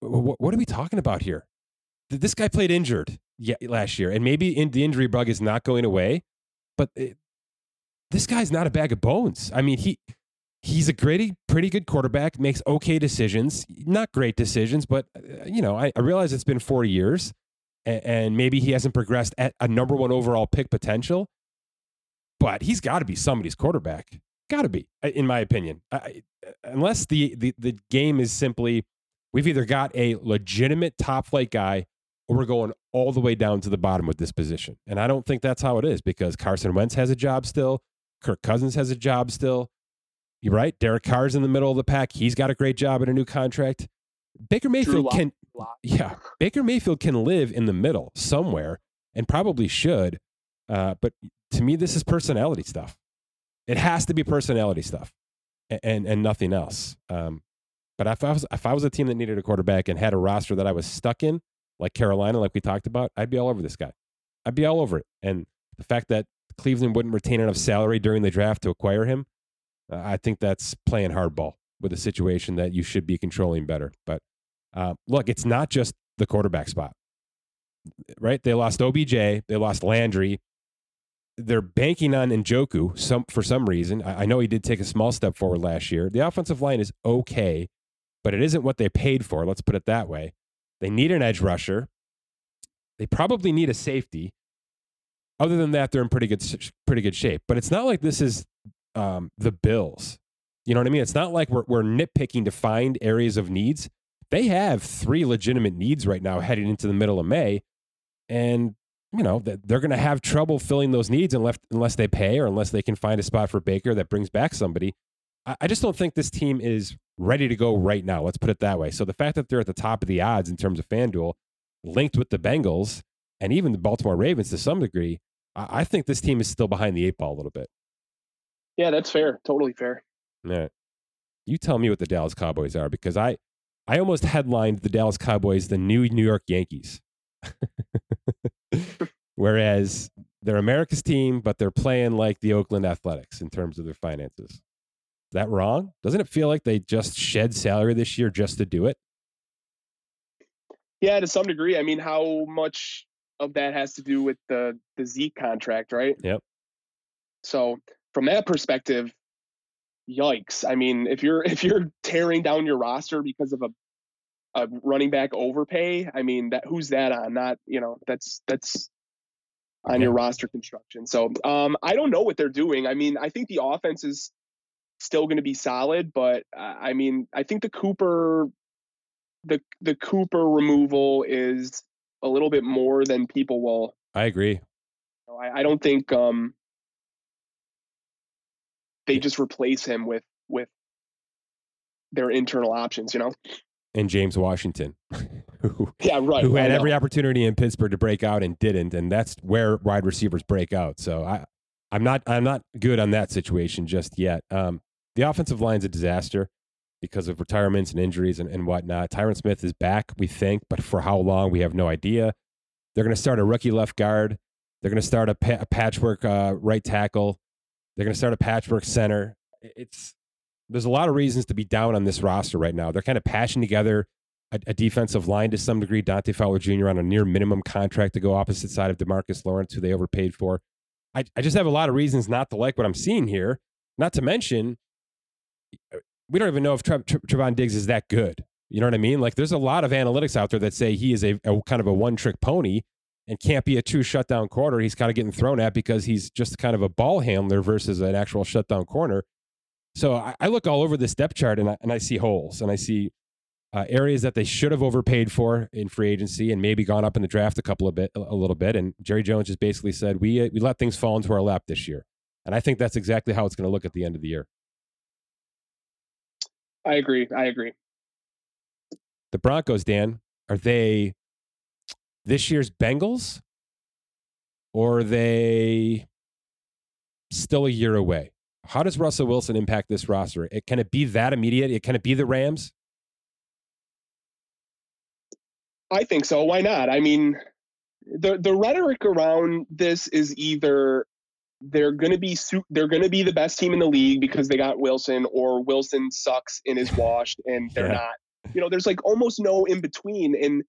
What are we talking about here? This guy played injured last year, and maybe in the injury bug is not going away, but it, this guy's not a bag of bones. I mean, he he's a gritty, pretty good quarterback, makes okay decisions, not great decisions, but, you know, I, I realize it's been four years, and, and maybe he hasn't progressed at a number one overall pick potential, but he's got to be somebody's quarterback. Got to be, in my opinion. I, unless the, the, the game is simply... We've either got a legitimate top flight guy or we're going all the way down to the bottom with this position. And I don't think that's how it is because Carson Wentz has a job still. Kirk Cousins has a job still. You're right. Derek Carr's in the middle of the pack. He's got a great job and a new contract. Baker Mayfield can, yeah, Baker Mayfield can live in the middle somewhere and probably should. Uh, but to me, this is personality stuff. It has to be personality stuff and, and, and nothing else. Um, But if I was if I was a team that needed a quarterback and had a roster that I was stuck in, like Carolina, like we talked about, I'd be all over this guy. I'd be all over it. And the fact that Cleveland wouldn't retain enough salary during the draft to acquire him, uh, I think that's playing hardball with a situation that you should be controlling better. But Uh, look, it's not just the quarterback spot, right? They lost O B J. They lost Landry. They're banking on Njoku some, for some reason. I, I know he did take a small step forward last year. The offensive line is okay, but it isn't what they paid for. Let's put it that way. They need an edge rusher. They probably need a safety. Other than that, they're in pretty good, pretty good shape. But it's not like this is um, the Bills. You know what I mean? It's not like we're, we're nitpicking to find areas of needs. They have three legitimate needs right now heading into the middle of May. And, you know, they're going to have trouble filling those needs unless, unless they pay or unless they can find a spot for Baker that brings back somebody. I, I just don't think this team is ready to go right now. Let's put it that way. So the fact that they're at the top of the odds in terms of FanDuel, linked with the Bengals and even the Baltimore Ravens to some degree, I, I think this team is still behind the eight ball a little bit. Yeah, that's fair. Totally fair. Yeah. You tell me what the Dallas Cowboys are, because I, I almost headlined the Dallas Cowboys the new New York Yankees. Whereas they're America's team, but they're playing like the Oakland Athletics in terms of their finances. Is that wrong? Doesn't it feel like they just shed salary this year just to do it? Yeah, to some degree. I mean, how much of that has to do with the, the Zeke contract, right? Yep. So from that perspective, yikes. I mean, if you're if you're tearing down your roster because of a a running back overpay, I mean, that who's that on? Not, you know, that's that's on your roster construction. So um, I don't know what they're doing. I mean, I think the offense is still going to be solid, but uh, I mean, I think the Cooper the the Cooper removal is a little bit more than people will. I agree. You know, I, I don't think um they just replace him with with their internal options, you know? And James Washington, who, yeah, right, who had every opportunity in Pittsburgh to break out and didn't, and that's where wide receivers break out. So I, I'm not I'm not good on that situation just yet. Um, the offensive line's a disaster because of retirements and injuries and, and whatnot. Tyron Smith is back, we think, but for how long, we have no idea. They're going to start a rookie left guard. They're going to start a, pa- a patchwork uh, right tackle. They're going to start a patchwork center. It's there's a lot of reasons to be down on this roster right now. They're kind of patching together a, a defensive line to some degree. Dante Fowler Junior on a near minimum contract to go opposite side of DeMarcus Lawrence, who they overpaid for. I, I just have a lot of reasons not to like what I'm seeing here. Not to mention, we don't even know if Tre- Tre- Trevon Diggs is that good. You know what I mean? Like, there's a lot of analytics out there that say he is a, a kind of a one-trick pony and can't be a true shutdown corner. He's kind of getting thrown at because he's just kind of a ball handler versus an actual shutdown corner. So I, I look all over this depth chart and I, and I see holes and I see uh, areas that they should have overpaid for in free agency and maybe gone up in the draft a couple of bit, a little bit. And Jerry Jones just basically said, we, uh, we let things fall into our lap this year. And I think that's exactly how it's going to look at the end of the year. I agree. I agree. The Broncos, Dan, are they this year's Bengals, or are they still a year away? How does Russell Wilson impact this roster? It, can it be that immediate? It, can it be the Rams? I think so. Why not? I mean, the the rhetoric around this is either they're going to be su- they're going to be the best team in the league because they got Wilson, or Wilson sucks and is washed and they're yeah. not. You know, there's like almost no in between. And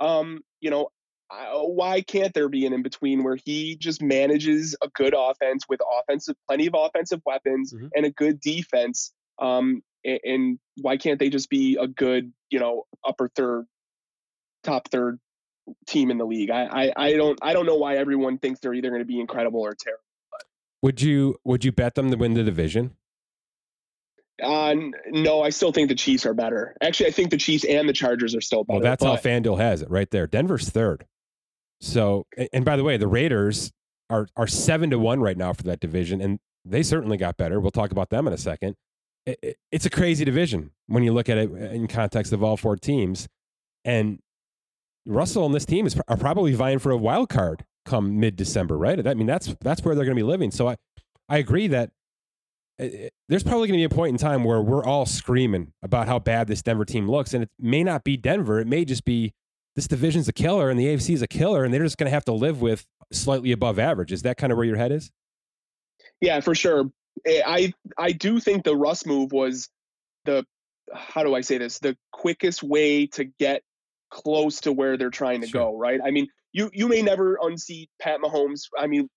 um, you know, why can't there be an in-between where he just manages a good offense with offensive, plenty of offensive weapons mm-hmm. and a good defense? Um, and, and why can't they just be a good, you know, upper third, top third team in the league? I, I, I don't, I don't know why everyone thinks they're either going to be incredible or terrible. But. Would you, would you bet them to win the division? Uh, no, I still think the Chiefs are better. Actually, I think the Chiefs and the Chargers are still better. Well, that's but... how FanDuel has it right there. Denver's third. So, and by the way, the Raiders are are seven to one right now for that division, and they certainly got better. We'll talk about them in a second. It, it, it's a crazy division when you look at it in context of all four teams. And Russell and this team is are probably vying for a wild card come mid-December, right? I mean, that's that's where they're going to be living. So I I agree that. There's probably going to be a point in time where we're all screaming about how bad this Denver team looks. And it may not be Denver. It may just be this division's a killer and the A F C is a killer. And they're just going to have to live with slightly above average. Is that kind of where your head is? Yeah, for sure. I, I do think the Russ move was the how do I say this? The quickest way to get close to where they're trying to sure. go, right? I mean, you you may never unseat Pat Mahomes. I mean,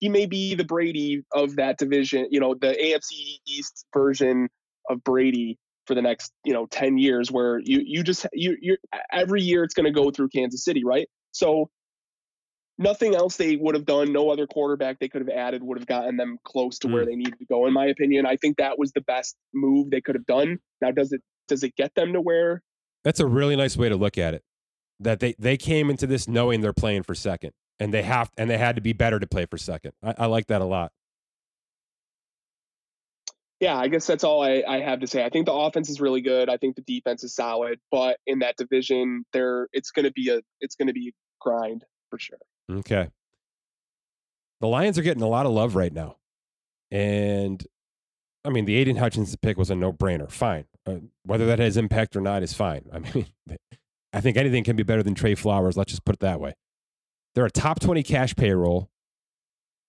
he may be the Brady of that division, you know, the A F C East version of Brady for the next, you know, ten years, where you you just you you every year it's going to go through Kansas City, right? So nothing else they would have done, no other quarterback they could have added would have gotten them close to mm. where they needed to go, in my opinion. I think that was the best move they could have done. Now, does it does it get them to where? That's a really nice way to look at it. That they they came into this knowing they're playing for second, and they have and they had to be better to play for second. I, I like that a lot. Yeah, I guess that's all I, I have to say. I think the offense is really good. I think the defense is solid, but in that division, there it's going to be a it's going to be a grind for sure. Okay. The Lions are getting a lot of love right now. And I mean, the Aiden Hutchinson pick was a no-brainer. Fine. Uh, whether that has impact or not is fine. I mean, I think anything can be better than Trey Flowers. Let's just put it that way. They're a top twenty cash payroll.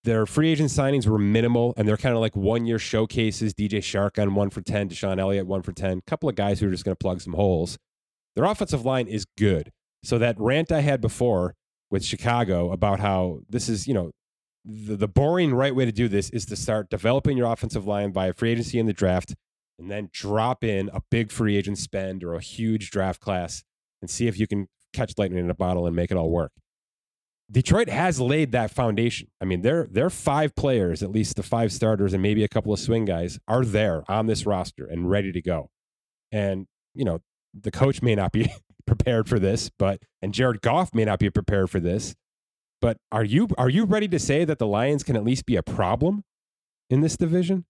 Their free agent signings were minimal, and they're kind of like one-year showcases. D J Shark on one for ten, Deshaun Elliott one for ten. A couple of guys who are just going to plug some holes. Their offensive line is good. So that rant I had before with Chicago about how this is, you know, the, the boring right way to do this is to start developing your offensive line via free agency in the draft and then drop in a big free agent spend or a huge draft class and see if you can catch lightning in a bottle and make it all work. Detroit has laid that foundation. I mean, their their five players, at least the five starters and maybe a couple of swing guys, are there on this roster and ready to go. And, you know, the coach may not be prepared for this, but and Jared Goff may not be prepared for this, but are you are you ready to say that the Lions can at least be a problem in this division?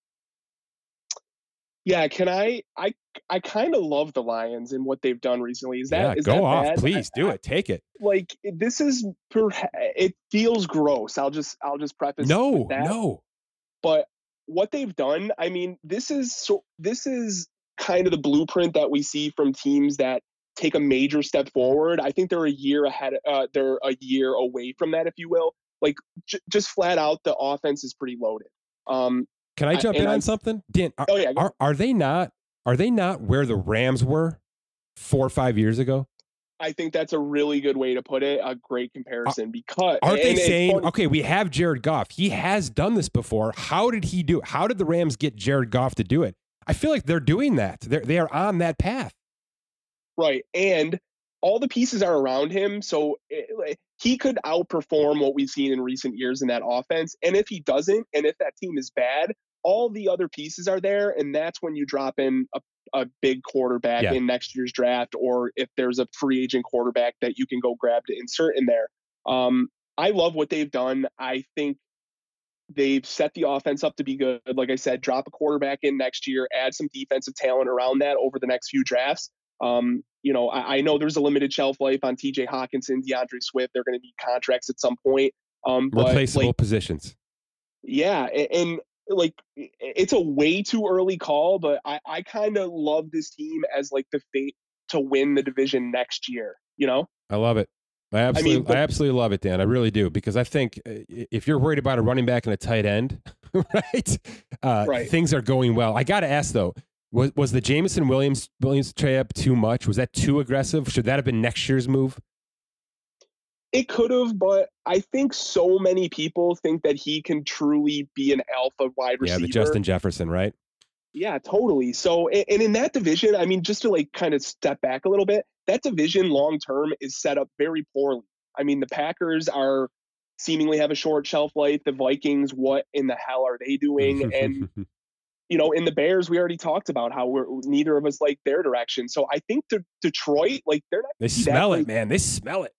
Yeah, can I? I I kind of love the Lions and what they've done recently. Is that yeah, is go that off, bad? Please I, do it, take it. Like this is it feels gross. I'll just I'll just preface. No, with that. no. But what they've done, I mean, this is so this is kind of the blueprint that we see from teams that take a major step forward. I think they're a year ahead. Uh, they're a year away from that, if you will. Like j- just flat out, the offense is pretty loaded. Um, Can I jump I, in on I'm, something? Dan, are, oh yeah. Are, are they not? Are they not where the Rams were four or five years ago? I think that's a really good way to put it. A great comparison, because aren't they saying, okay, we have Jared Goff. He has done this before. How did he do it? How did the Rams get Jared Goff to do it? I feel like they're doing that. They they are on that path. Right. And all the pieces are around him. So it, like, he could outperform what we've seen in recent years in that offense. And if he doesn't, and if that team is bad, all the other pieces are there. And that's when you drop in a, a big quarterback yeah. in next year's draft, or if there's a free agent quarterback that you can go grab to insert in there. Um, I love what they've done. I think they've set the offense up to be good. Like I said, drop a quarterback in next year, add some defensive talent around that over the next few drafts. Um, you know, I, I know there's a limited shelf life on T J Hockenson, DeAndre Swift. They're going to need contracts at some point. Um, but Replaceable like, positions. Yeah. And, and like, it's a way too early call, but I, I kind of love this team as like the fate to win the division next year. You know, I love it. I absolutely, I, mean, but, I absolutely love it, Dan. I really do. Because I think if you're worried about a running back and a tight end, right, uh, right. things are going well. I got to ask though, Was was the Jameson Williams Williams trade up too much? Was that too aggressive? Should that have been next year's move? It could have, but I think so many people think that he can truly be an alpha wide receiver. Yeah, the Justin Jefferson, right? Yeah, totally. So, and in that division, I mean, just to like kind of step back a little bit, that division long term is set up very poorly. I mean, the Packers are seemingly have a short shelf life. The Vikings, what in the hell are they doing? And you know, in the Bears, we already talked about how we're neither of us like their direction. So I think the Detroit, like they're not. They smell it, man. They smell it.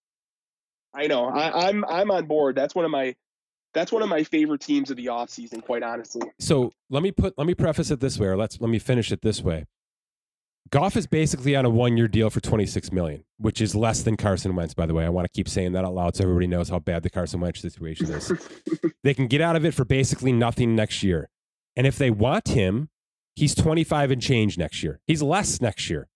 I know. I, I'm I'm on board. That's one of my that's one of my favorite teams of the offseason, quite honestly. So let me put let me preface it this way, or let's let me finish it this way. Goff is basically on a one year deal for twenty-six million dollars, which is less than Carson Wentz, by the way. I want to keep saying that out loud so everybody knows how bad the Carson Wentz situation is. They can get out of it for basically nothing next year. And if they want him, he's twenty-five and change next year. He's less next year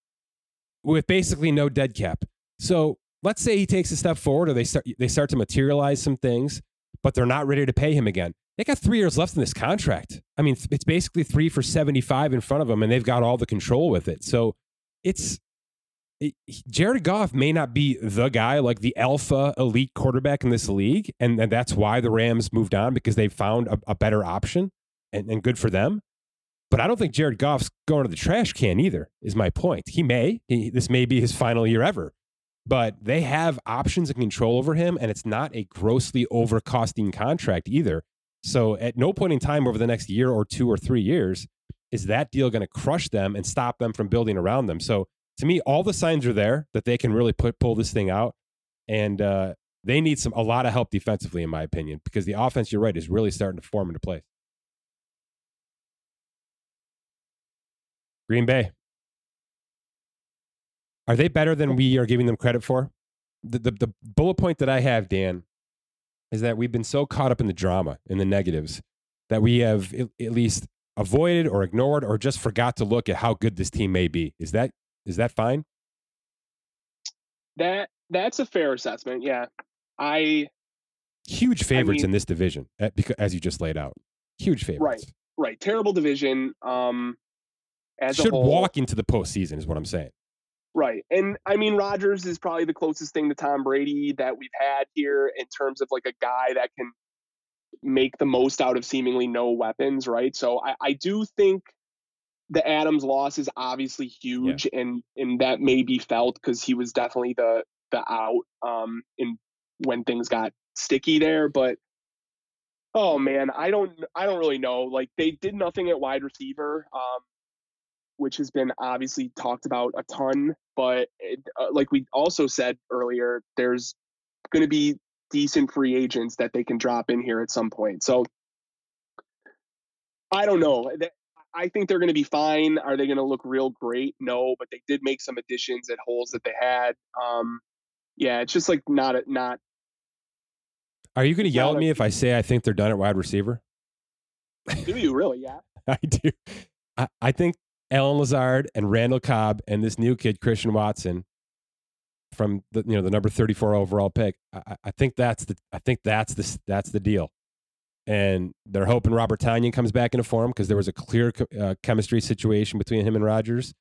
with basically no dead cap. So let's say he takes a step forward, or they start, they start to materialize some things, but they're not ready to pay him again. They got three years left in this contract. I mean, it's basically three for seventy-five in front of them, and they've got all the control with it. So it's it, Jared Goff may not be the guy, like the alpha elite quarterback in this league. And, and that's why the Rams moved on, because they found a, a better option, and, and good for them. But I don't think Jared Goff's going to the trash can either, is my point. He may. He, this may be his final year ever. But they have options and control over him, and it's not a grossly overcosting contract either. So at no point in time over the next year or two or three years is that deal going to crush them and stop them from building around them. So to me, all the signs are there that they can really put, pull this thing out. And uh, they need some a lot of help defensively, in my opinion, because the offense, you're right, is really starting to form into place. Green Bay. Are they better than we are giving them credit for? The, the, the bullet point that I have, Dan, is that we've been so caught up in the drama and the negatives that we have at, at least avoided or ignored or just forgot to look at how good this team may be. Is that is that fine? That that's a fair assessment. Yeah, I huge favorites I mean, in this division, as you just laid out. Huge favorites. Right. Right. Terrible division. Um, as should a whole, walk into the postseason is what I'm saying. Right. And I mean, Rodgers is probably the closest thing to Tom Brady that we've had here in terms of like a guy that can make the most out of seemingly no weapons. Right. So I, I do think the Adams loss is obviously huge, yeah. and, and that may be felt because he was definitely the, the out um, in when things got sticky there. But oh man, I don't, I don't really know. Like they did nothing at wide receiver. Um, which has been obviously talked about a ton, but it, uh, like we also said earlier, there's going to be decent free agents that they can drop in here at some point. So I don't know. I think they're going to be fine. Are they going to look real great? No, but they did make some additions at holes that they had. Um, yeah. It's just like not, a, not. Are you going to yell at me a, if I say, I think they're done at wide receiver? Do you really? Yeah, I do. I, I think, Allen Lazard and Randall Cobb and this new kid, Christian Watson, from the you know the number thirty-four overall pick. I, I think that's the I think that's the that's the deal, and they're hoping Robert Tonyan comes back into form because there was a clear uh, chemistry situation between him and Rodgers,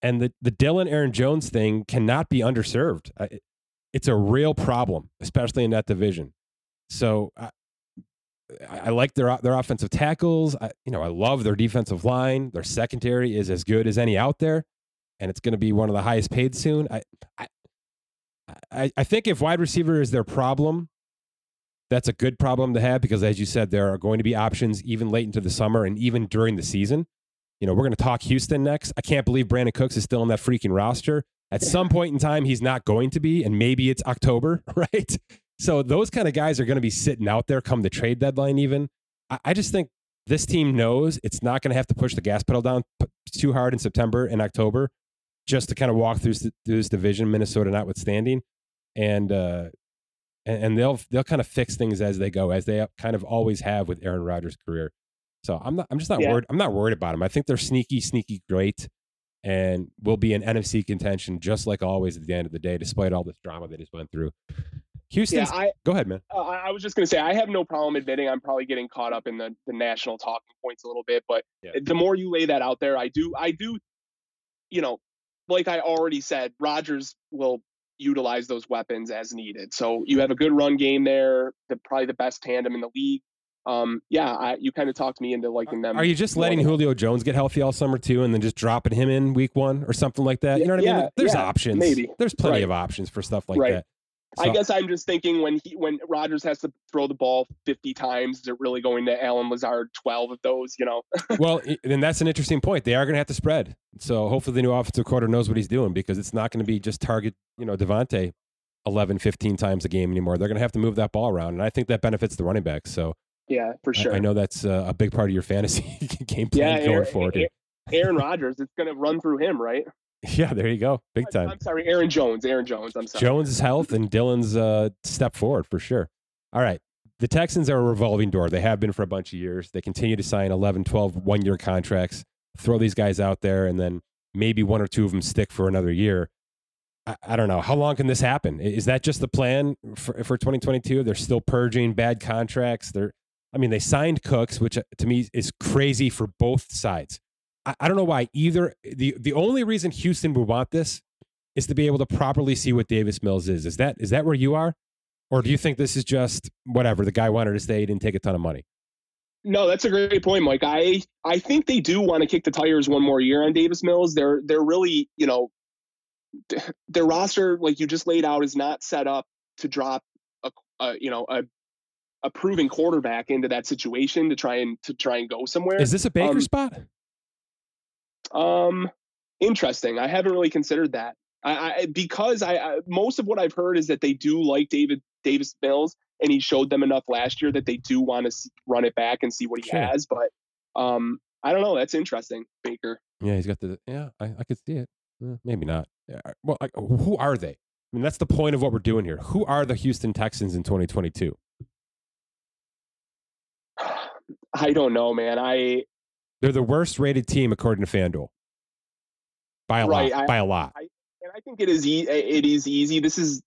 and the the Dylan Aaron Jones thing cannot be underserved. It, it's a real problem, especially in that division. So I, I like their their offensive tackles. I, you know, I love their defensive line. Their secondary is as good as any out there, and it's going to be one of the highest paid soon. I, I, I think if wide receiver is their problem, that's a good problem to have because, as you said, there are going to be options even late into the summer and even during the season. You know, we're going to talk Houston next. I can't believe Brandon Cooks is still on that freaking roster. At some point in time, he's not going to be, and maybe it's October, right? So those kind of guys are going to be sitting out there come the trade deadline even. I, I just think this team knows it's not going to have to push the gas pedal down p- too hard in September and October just to kind of walk through, st- through this division, Minnesota notwithstanding. And, uh, and and they'll they'll kind of fix things as they go, as they kind of always have with Aaron Rodgers' career. So I'm not I'm just not yeah. worried. I'm not worried about them. I think they're sneaky, sneaky great and will be an N F C contention just like always at the end of the day, despite all this drama they just went through. Houston's, yeah, I, go ahead, man. Uh, I was just going to say, I have no problem admitting I'm probably getting caught up in the, the national talking points a little bit, but yeah. the more you lay that out there, I do, I do, you know, like I already said, Rodgers will utilize those weapons as needed. So you have a good run game there, the, probably the best tandem in the league. Um, yeah, I, you kind of talked me into liking them. Are you just letting Julio Jones get healthy all summer too, and then just dropping him in week one or something like that? You know what yeah, I mean? Like, there's yeah, options. Maybe. There's plenty right. of options for stuff like right. that. So, I guess I'm just thinking when he when Rodgers has to throw the ball fifty times, they're really going to Allen Lazard twelve of those, you know. Well, then that's an interesting point. They are going to have to spread. So hopefully the new offensive coordinator knows what he's doing because it's not going to be just target, you know, Devontae eleven, fifteen times a game anymore. They're going to have to move that ball around, and I think that benefits the running backs. So yeah, for sure. I, I know that's uh, a big part of your fantasy game plan yeah, going Aaron, forward. Aaron, Aaron Rodgers, it's going to run through him, right? Yeah, there you go. Big time. I'm sorry, Aaron Jones. Aaron Jones. I'm sorry. Jones' health and Dylan's uh, step forward for sure. All right. The Texans are a revolving door. They have been for a bunch of years. They continue to sign eleven, twelve, one-year contracts, throw these guys out there, and then maybe one or two of them stick for another year. I, I don't know. How long can this happen? Is that just the plan for, for twenty twenty-two? They're still purging bad contracts. They're I mean, they signed Cooks, which to me is crazy for both sides. I, I don't know why either. The the only reason Houston would want this is to be able to properly see what Davis Mills is. Is that is that where you are? Or do you think this is just whatever? The guy wanted to stay, he didn't take a ton of money. No, that's a great point, Mike. I, I think they do want to kick the tires one more year on Davis Mills. They're they're really, you know, their roster, like you just laid out, is not set up to drop a, a you know, a a proven quarterback into that situation to try and to try and go somewhere. Is this a Baker um, spot? Um, interesting. I haven't really considered that. I, I because I, I most of what I've heard is that they do like David Davis Mills, and he showed them enough last year that they do want to run it back and see what he sure. has. But um, I don't know. That's interesting, Baker. Yeah, he's got the yeah. I, I could see it. Yeah, maybe not. Yeah, well, I, who are they? I mean, that's the point of what we're doing here. Who are the Houston Texans in twenty twenty-two? I don't know, man. I they're the worst rated team according to FanDuel by a right, lot. I, by a lot. I, and I think it is. E- it is easy. This is.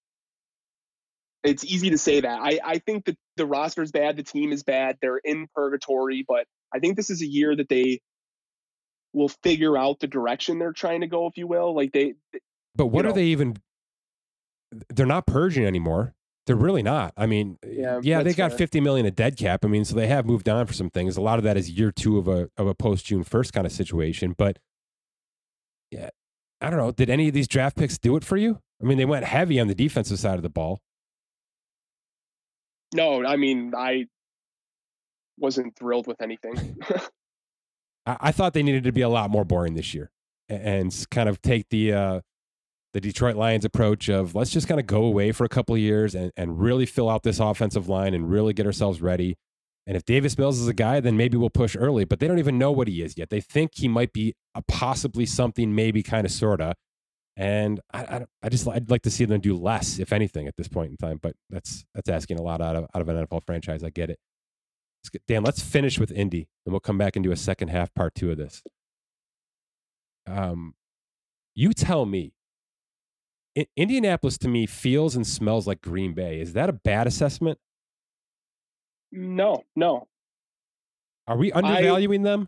It's easy to say that. I, I think that the roster is bad. The team is bad. They're in purgatory, but I think this is a year that they will figure out the direction they're trying to go, if you will. Like they. But what are know. they even? They're not purging anymore. They're really not. I mean, yeah, yeah they got fair. fifty million a dead cap. I mean, so they have moved on for some things. A lot of that is year two of a of a post June first kind of situation. But yeah, I don't know. Did any of these draft picks do it for you? I mean, they went heavy on the defensive side of the ball. No, I mean, I wasn't thrilled with anything. I, I thought they needed to be a lot more boring this year and, and kind of take the uh, the Detroit Lions approach of let's just kind of go away for a couple of years and, and really fill out this offensive line and really get ourselves ready. And if Davis Mills is a guy, then maybe we'll push early, but they don't even know what he is yet. They think he might be a possibly something, maybe kind of sort of. And I, I, I just, I'd like to see them do less, if anything, at this point in time. But that's that's asking a lot out of out of an N F L franchise. I get it. Let's get, Dan, let's finish with Indy, and we'll come back and do a second half, part two of this. Um, you tell me. In, Indianapolis to me feels and smells like Green Bay. Is that a bad assessment? No, no. Are we undervaluing I, them?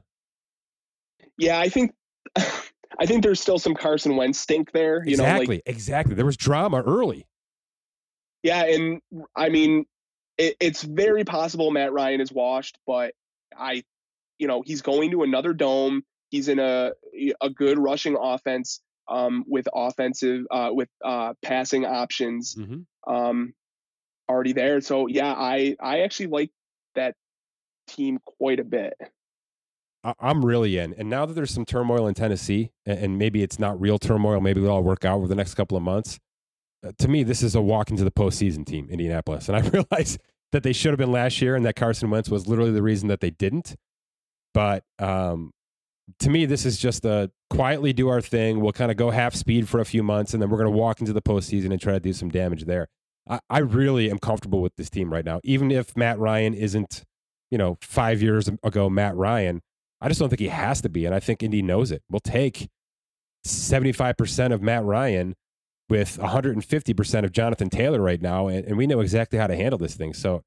Yeah, I think. I think there's still some Carson Wentz stink there. You exactly, know, like, exactly. There was drama early. Yeah, and I mean, it, it's very possible Matt Ryan is washed, but I, you know, he's going to another dome. He's in a a good rushing offense um, with offensive uh, with uh, passing options mm-hmm. um, already there. So yeah, I I actually like that team quite a bit. I'm really in. And now that there's some turmoil in Tennessee, and maybe it's not real turmoil, maybe it'll all work out over the next couple of months. Uh, to me, this is a walk into the postseason team, Indianapolis. And I realize that they should have been last year and that Carson Wentz was literally the reason that they didn't. But um, to me, this is just a quietly do our thing. We'll kind of go half speed for a few months, and then we're going to walk into the postseason and try to do some damage there. I, I really am comfortable with this team right now, even if Matt Ryan isn't, you know, five years ago, Matt Ryan. I just don't think he has to be, and I think Indy knows it. We'll take seventy-five percent of Matt Ryan with one hundred fifty percent of Jonathan Taylor right now, and, and we know exactly how to handle this thing. So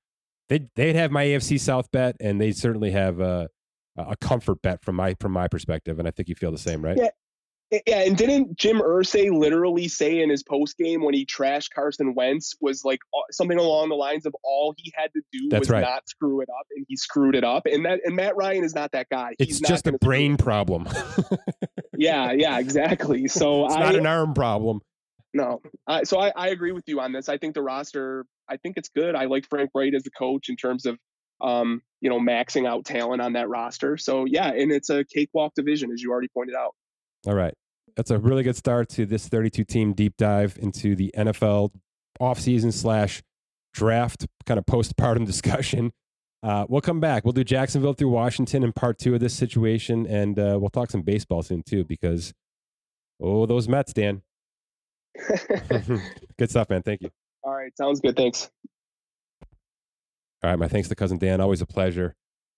they'd, they'd have my A F C South bet, and they certainly have a, a comfort bet from my from my perspective, and I think you feel the same, right? Yeah, yeah. And didn't Jim Irsay literally say in his postgame when he trashed Carson Wentz was like something along the lines of all he had to do That's was right. not screw it up, and he screwed it up. And that and Matt Ryan is not that guy. He's it's not just a brain problem. yeah, yeah, exactly. So it's I, not an arm problem. No. Uh, so I, I agree with you on this. I think the roster, I think it's good. I like Frank Wright as the coach in terms of, um, you know, maxing out talent on that roster. So yeah, and it's a cakewalk division, as you already pointed out. All right. That's a really good start to this thirty-two team deep dive into the N F L offseason slash draft kind of postpartum discussion. Uh, we'll come back. We'll do Jacksonville through Washington in part two of this situation, and uh, we'll talk some baseball soon, too, because, oh, those Mets, Dan. Good stuff, man. Thank you. All right. Sounds good. Thanks. All right. My thanks to Cousin Dan. Always a pleasure.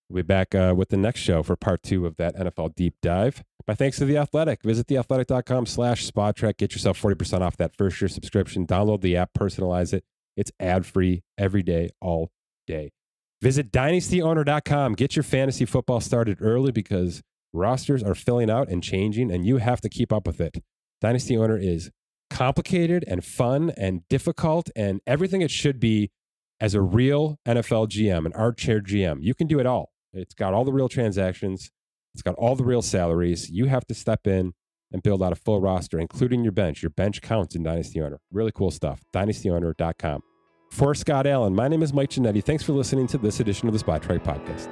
We'll be back uh, with the next show for part two of that N F L deep dive. My thanks to The Athletic. Visit theathletic.com slash Spotrac. Get yourself forty percent off that first year subscription. Download the app, personalize it. It's ad free every day, all day. Visit dynasty owner dot com. Get your fantasy football started early because rosters are filling out and changing, and you have to keep up with it. Dynasty Owner is complicated and fun and difficult and everything it should be as a real N F L G M, an armchair G M. You can do it all. It's got all the real transactions. It's got all the real salaries. You have to step in and build out a full roster, including your bench. Your bench counts in Dynasty Owner. Really cool stuff. dynasty owner dot com. For Scott Allen, my name is Mike Giannetti. Thanks for listening to this edition of the Spotrac Podcast.